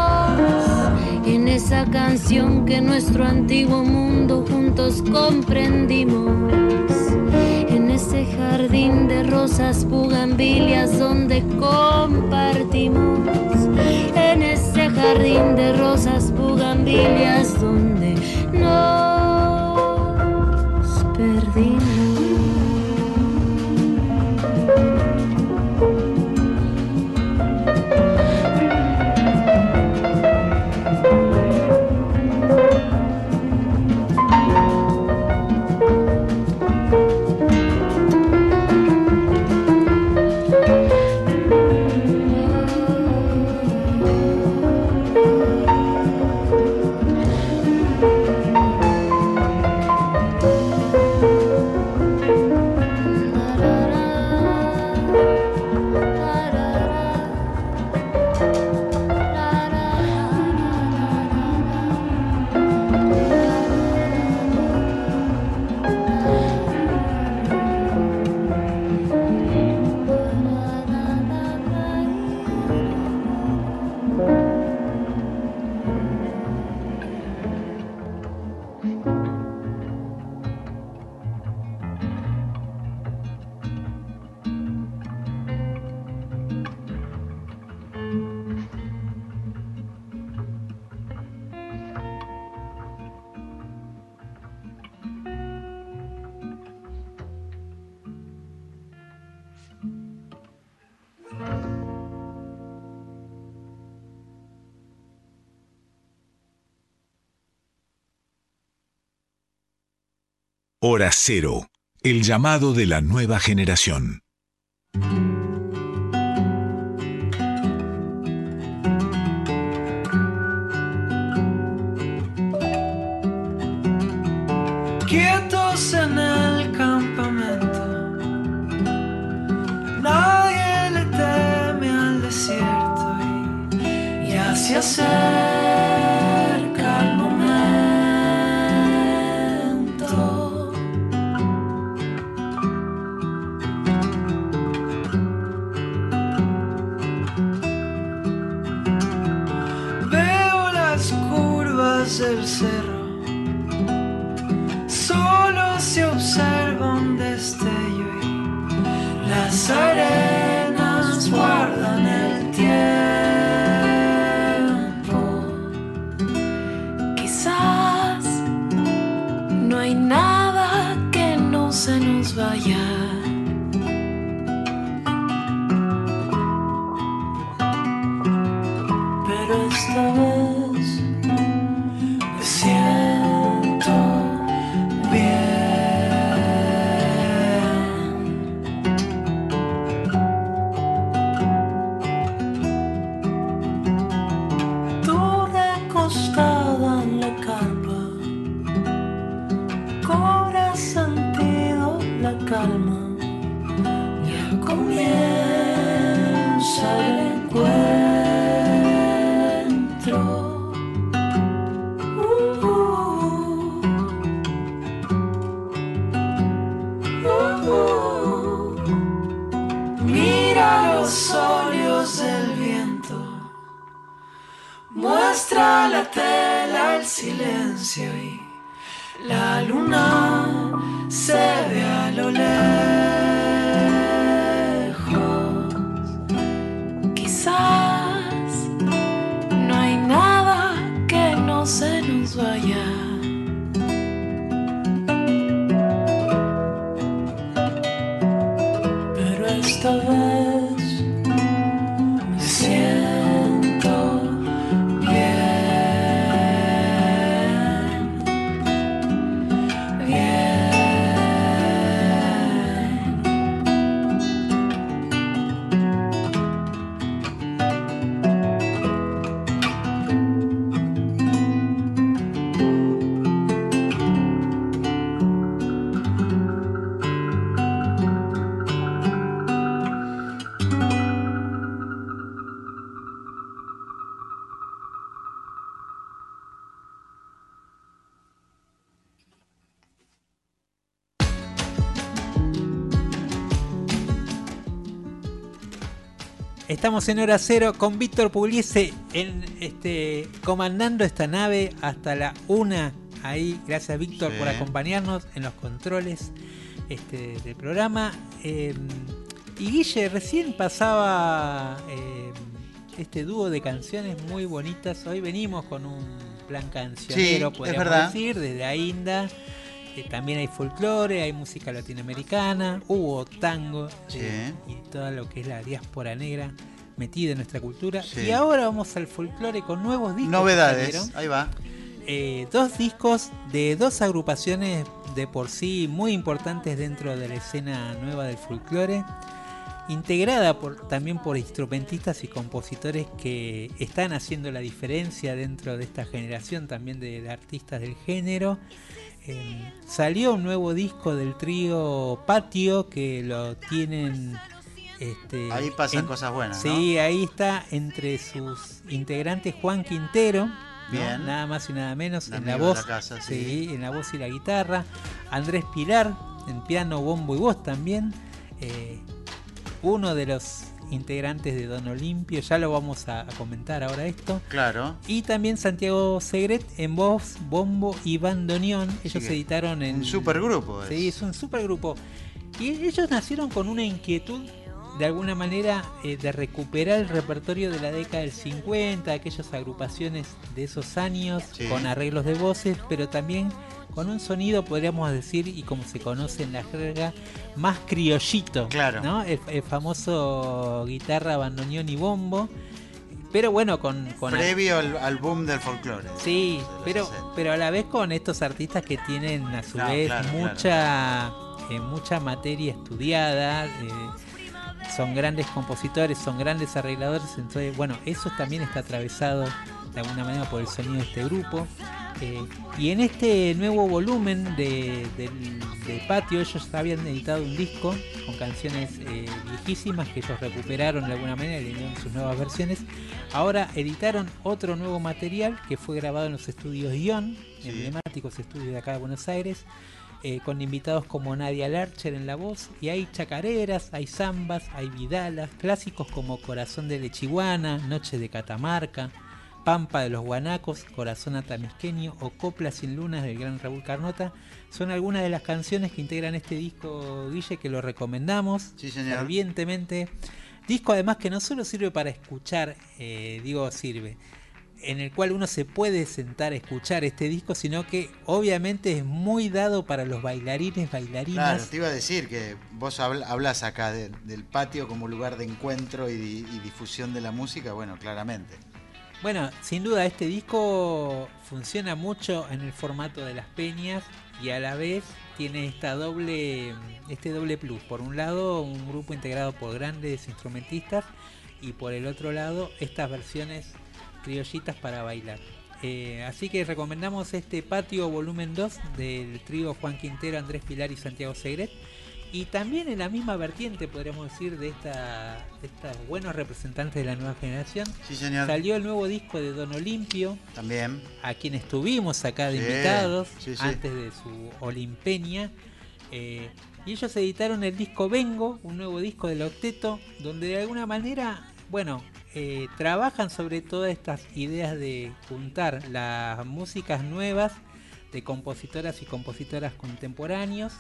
en esa canción que nuestro antiguo mundo juntos comprendimos. En ese jardín de rosas bugambilias donde compartimos. En ese jardín de rosas bugambilias donde nos perdimos. Hora Cero, el llamado de la nueva generación. Quietos en el campamento, nadie le teme al desierto y hacia el cerro, solo se observa un destello y las arenas guardan el tiempo. Quizás no hay nada que no se nos vaya. Estamos en Hora Cero con Víctor Pugliese comandando esta nave hasta la 1 ahí. Gracias, Víctor, por acompañarnos en los controles del programa. Y Guille, recién pasaba este dúo de canciones muy bonitas. Hoy venimos con un plan cancionero, sí, podríamos decir, desde Ainda. También hay folclore, hay música latinoamericana, hubo tango, sí, y todo lo que es la diáspora negra metida en nuestra cultura. Sí. Y ahora vamos al folclore con nuevos discos. Novedades, ahí va. Dos discos de dos agrupaciones de por sí muy importantes dentro de la escena nueva del folclore, integrada también por instrumentistas y compositores que están haciendo la diferencia dentro de esta generación también de artistas del género. Salió un nuevo disco del trío Patio, que lo tienen ahí pasan cosas buenas, sí, ¿no? Ahí está entre sus integrantes Juan Quintero, bien, ¿no? Nada más y nada menos, en la voz, casa, sí, en la voz y la guitarra. Andrés Pilar en piano, bombo y voz también. Uno de los integrantes de Don Olimpio, ya lo vamos a comentar ahora esto. Claro. Y también Santiago Segret en voz, bombo y bandoneón. Ellos se editaron en... Un supergrupo. Sí, es un supergrupo. Y ellos nacieron con una inquietud, de alguna manera, de recuperar el repertorio de la década del 50, aquellas agrupaciones de esos años, sí, con arreglos de voces, pero también con un sonido, podríamos decir, y como se conoce en la jerga, más criollito, claro, ¿no? El famoso guitarra, bandoneón y bombo, Pero bueno, con previo al boom del folclore. Sí, digamos, pero a la vez con estos artistas que tienen a su vez mucha materia estudiada, son grandes compositores, son grandes arregladores, entonces bueno, eso también está atravesado de alguna manera por el sonido de este grupo. Y en este nuevo volumen de Patio, ellos habían editado un disco con canciones viejísimas que ellos recuperaron de alguna manera y le dieron sus nuevas versiones. Ahora editaron otro nuevo material que fue grabado en los estudios Guión, emblemáticos estudios de acá de Buenos Aires, con invitados como Nadia Larcher en la voz, y hay chacareras, hay zambas, hay vidalas, clásicos como Corazón de Lechihuana, Noche de Catamarca, Pampa de los Guanacos, Corazón Atamisqueño o Copla sin Lunas del gran Raúl Carnota. Son algunas de las canciones que integran este disco, Guille, que lo recomendamos fervientemente. Disco además que no solo sirve para escuchar, sirve, en el cual uno se puede sentar a escuchar este disco, sino que obviamente es muy dado para los bailarines, bailarinas. Claro, te iba a decir que vos hablás acá del patio como lugar de encuentro y difusión de la música, bueno, claramente. Bueno, sin duda este disco funciona mucho en el formato de las peñas y a la vez tiene este doble plus. Por un lado, un grupo integrado por grandes instrumentistas y por el otro lado, estas versiones criollitas para bailar. Así que recomendamos este Patio volumen 2 del trío Juan Quintero, Andrés Pilar y Santiago Segret. Y también en la misma vertiente, podríamos decir, de estos buenos representantes de la nueva generación. Sí, señor. Salió el nuevo disco de Don Olimpio. También. A quien estuvimos acá de invitados antes de su olimpeña. Y ellos editaron el disco Vengo, un nuevo disco del octeto, donde de alguna manera, bueno, trabajan sobre todas estas ideas de juntar las músicas nuevas de compositoras y compositoras contemporáneos.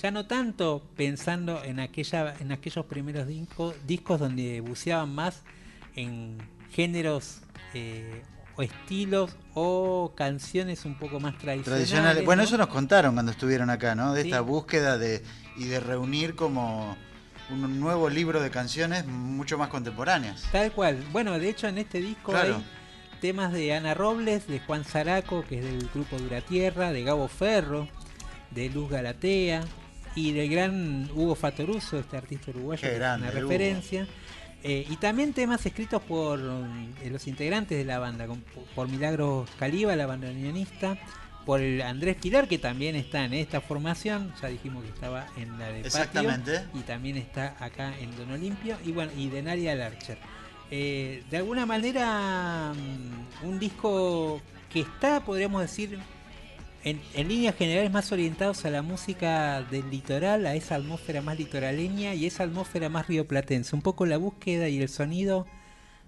Ya no tanto pensando en aquellos primeros discos donde buceaban más en géneros o estilos o canciones un poco más tradicionales. Bueno, ¿no? Eso nos contaron cuando estuvieron acá, ¿no? De esta búsqueda de reunir como un nuevo libro de canciones mucho más contemporáneas. Tal cual. Bueno, de hecho en este disco hay temas de Ana Robles, de Juan Zaraco, que es del grupo Duratierra, de Gabo Ferro, de Luz Galatea y del gran Hugo Fatoruso, este artista uruguayo, que es una referencia. Y también temas escritos por los integrantes de la banda, por Milagros Caliba, la bandoneonista, por Andrés Pilar, que también está en esta formación, ya dijimos que estaba en la de Exactamente. Patio, y también está acá en Don Olimpio, y bueno, y de Nadia Larcher. De alguna manera, un disco que está, podríamos decir, en líneas generales más orientados a la música del litoral, a esa atmósfera más litoraleña y esa atmósfera más rioplatense. Un poco la búsqueda y el sonido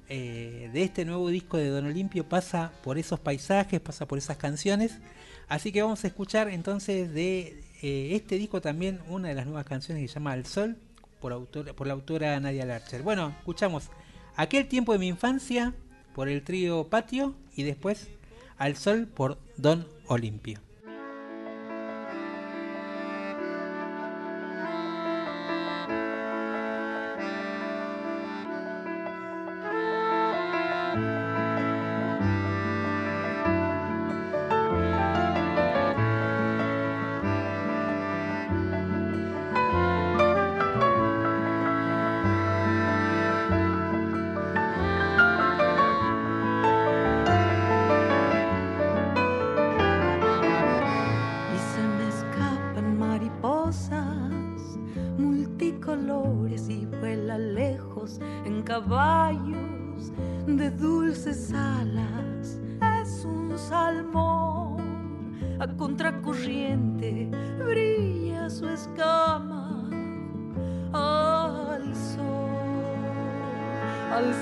de este nuevo disco de Don Olimpio pasa por esos paisajes, pasa por esas canciones. Así que vamos a escuchar entonces de este disco también una de las nuevas canciones que se llama Al Sol, por la autora Nadia Larcher. Bueno, escuchamos Aquel Tiempo de mi Infancia por el trío Patio y después Al Sol por Don Olimpio. Al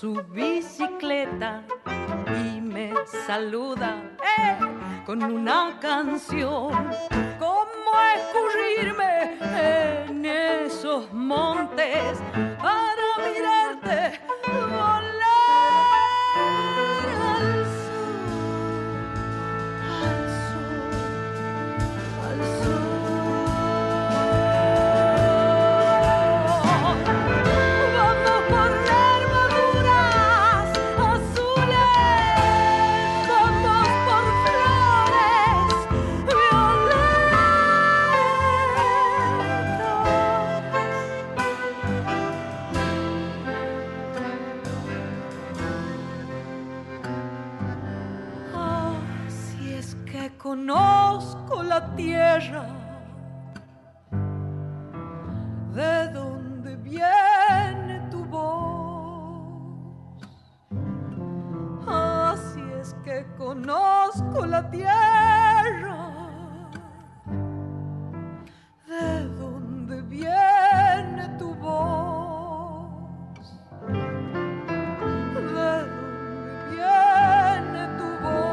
su bicicleta y me saluda con una canción. ¿Cómo escurrirme en esos montes para mirarte volar al sol, al sol? Conozco la tierra de donde viene tu voz. Así es que conozco la tierra de donde viene tu voz. De donde viene tu voz.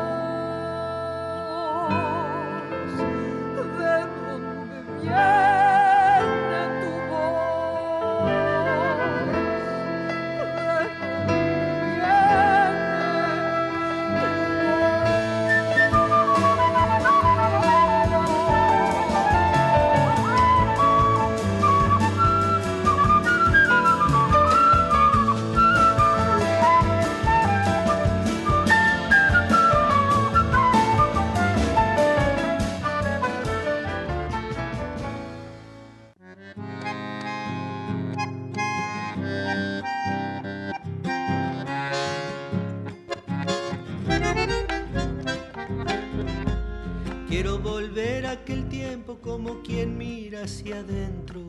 Como quien mira hacia adentro,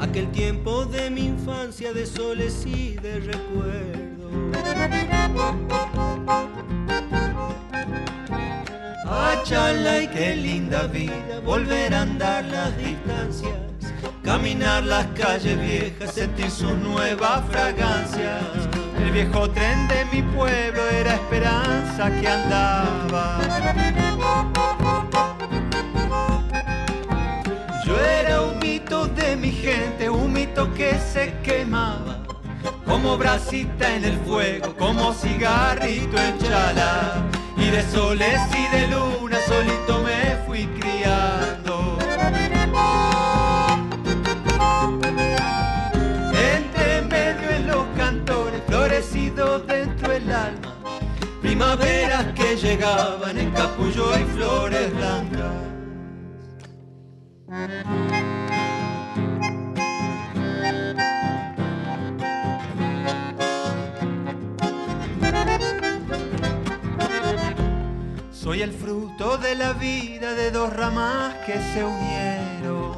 aquel tiempo de mi infancia, de soles y de recuerdos. Achala y qué linda vida, volver a andar las distancias, caminar las calles viejas, sentir sus nuevas fragancias. El viejo tren de mi pueblo era esperanza que andaba. Yo era un mito de mi gente, un mito que se quemaba, como bracita en el fuego, como cigarrito en chala. Y de soles y de luna solito me fui criando. Dentro del alma, primaveras que llegaban en capullo y flores blancas. Soy el fruto de la vida de dos ramas que se unieron,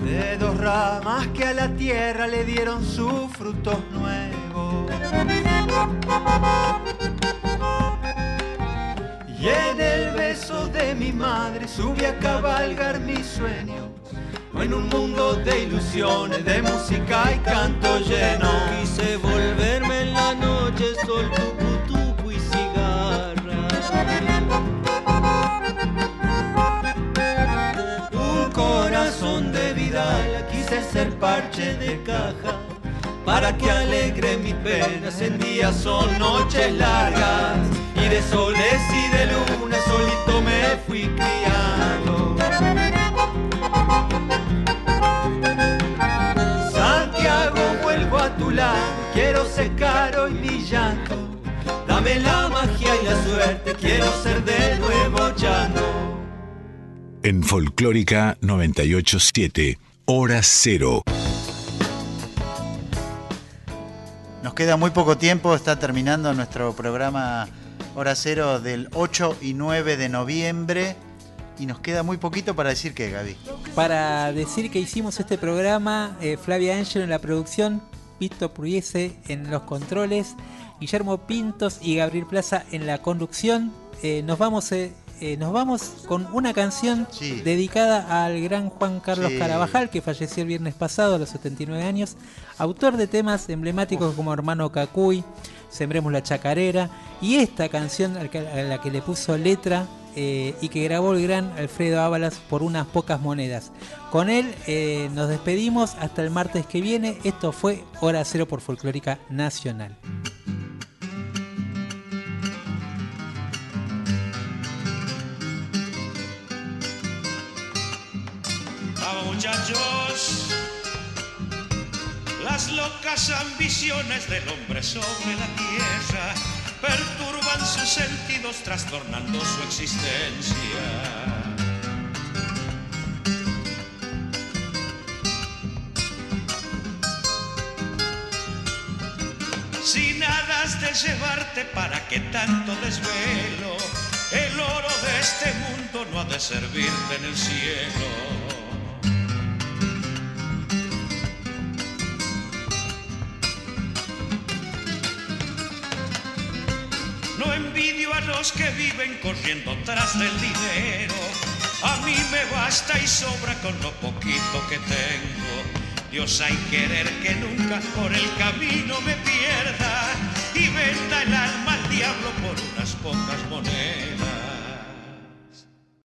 de dos ramas que a la tierra le dieron sus frutos nuevos. Y en el beso de mi madre subí a cabalgar mis sueños, en un mundo de ilusiones, de música y canto lleno. Quise volverme en la noche sol, tucutucu y cigarra. Un corazón de quise ser parche de caja para que alegre mis penas en días son noches largas. Y de soles y de luna solito me fui criando. Santiago, vuelvo a tu lado, quiero secar hoy mi llanto, dame la magia y la suerte, quiero ser de nuevo llano. En Folclórica 98.7, Hora Cero. Nos queda muy poco tiempo, está terminando nuestro programa Hora Cero del 8 y 9 de noviembre. Y nos queda muy poquito para decir qué, Gaby. Para decir que hicimos este programa, Flavia Ángel en la producción, Pito Pugliese en los controles, Guillermo Pintos y Gabriel Plaza en la conducción. Nos vamos... nos vamos con una canción dedicada al gran Juan Carlos Carabajal, que falleció el viernes pasado a los 79 años, autor de temas emblemáticos como Hermano Cacuy, Sembremos la Chacarera, y esta canción a la que le puso letra y que grabó el gran Alfredo Ábalas por unas pocas monedas. Con él nos despedimos hasta el martes que viene. Esto fue Hora Cero por Folclórica Nacional. Vamos, muchachos, las locas ambiciones del hombre sobre la tierra perturban sus sentidos, trastornando su existencia. Sin hadas de llevarte, ¿para qué tanto desvelo? El oro de este mundo no ha de servirte en el cielo. No envidio a los que viven corriendo tras del dinero. A mí me basta y sobra con lo poquito que tengo. Dios, hay querer que nunca por el camino me pierda.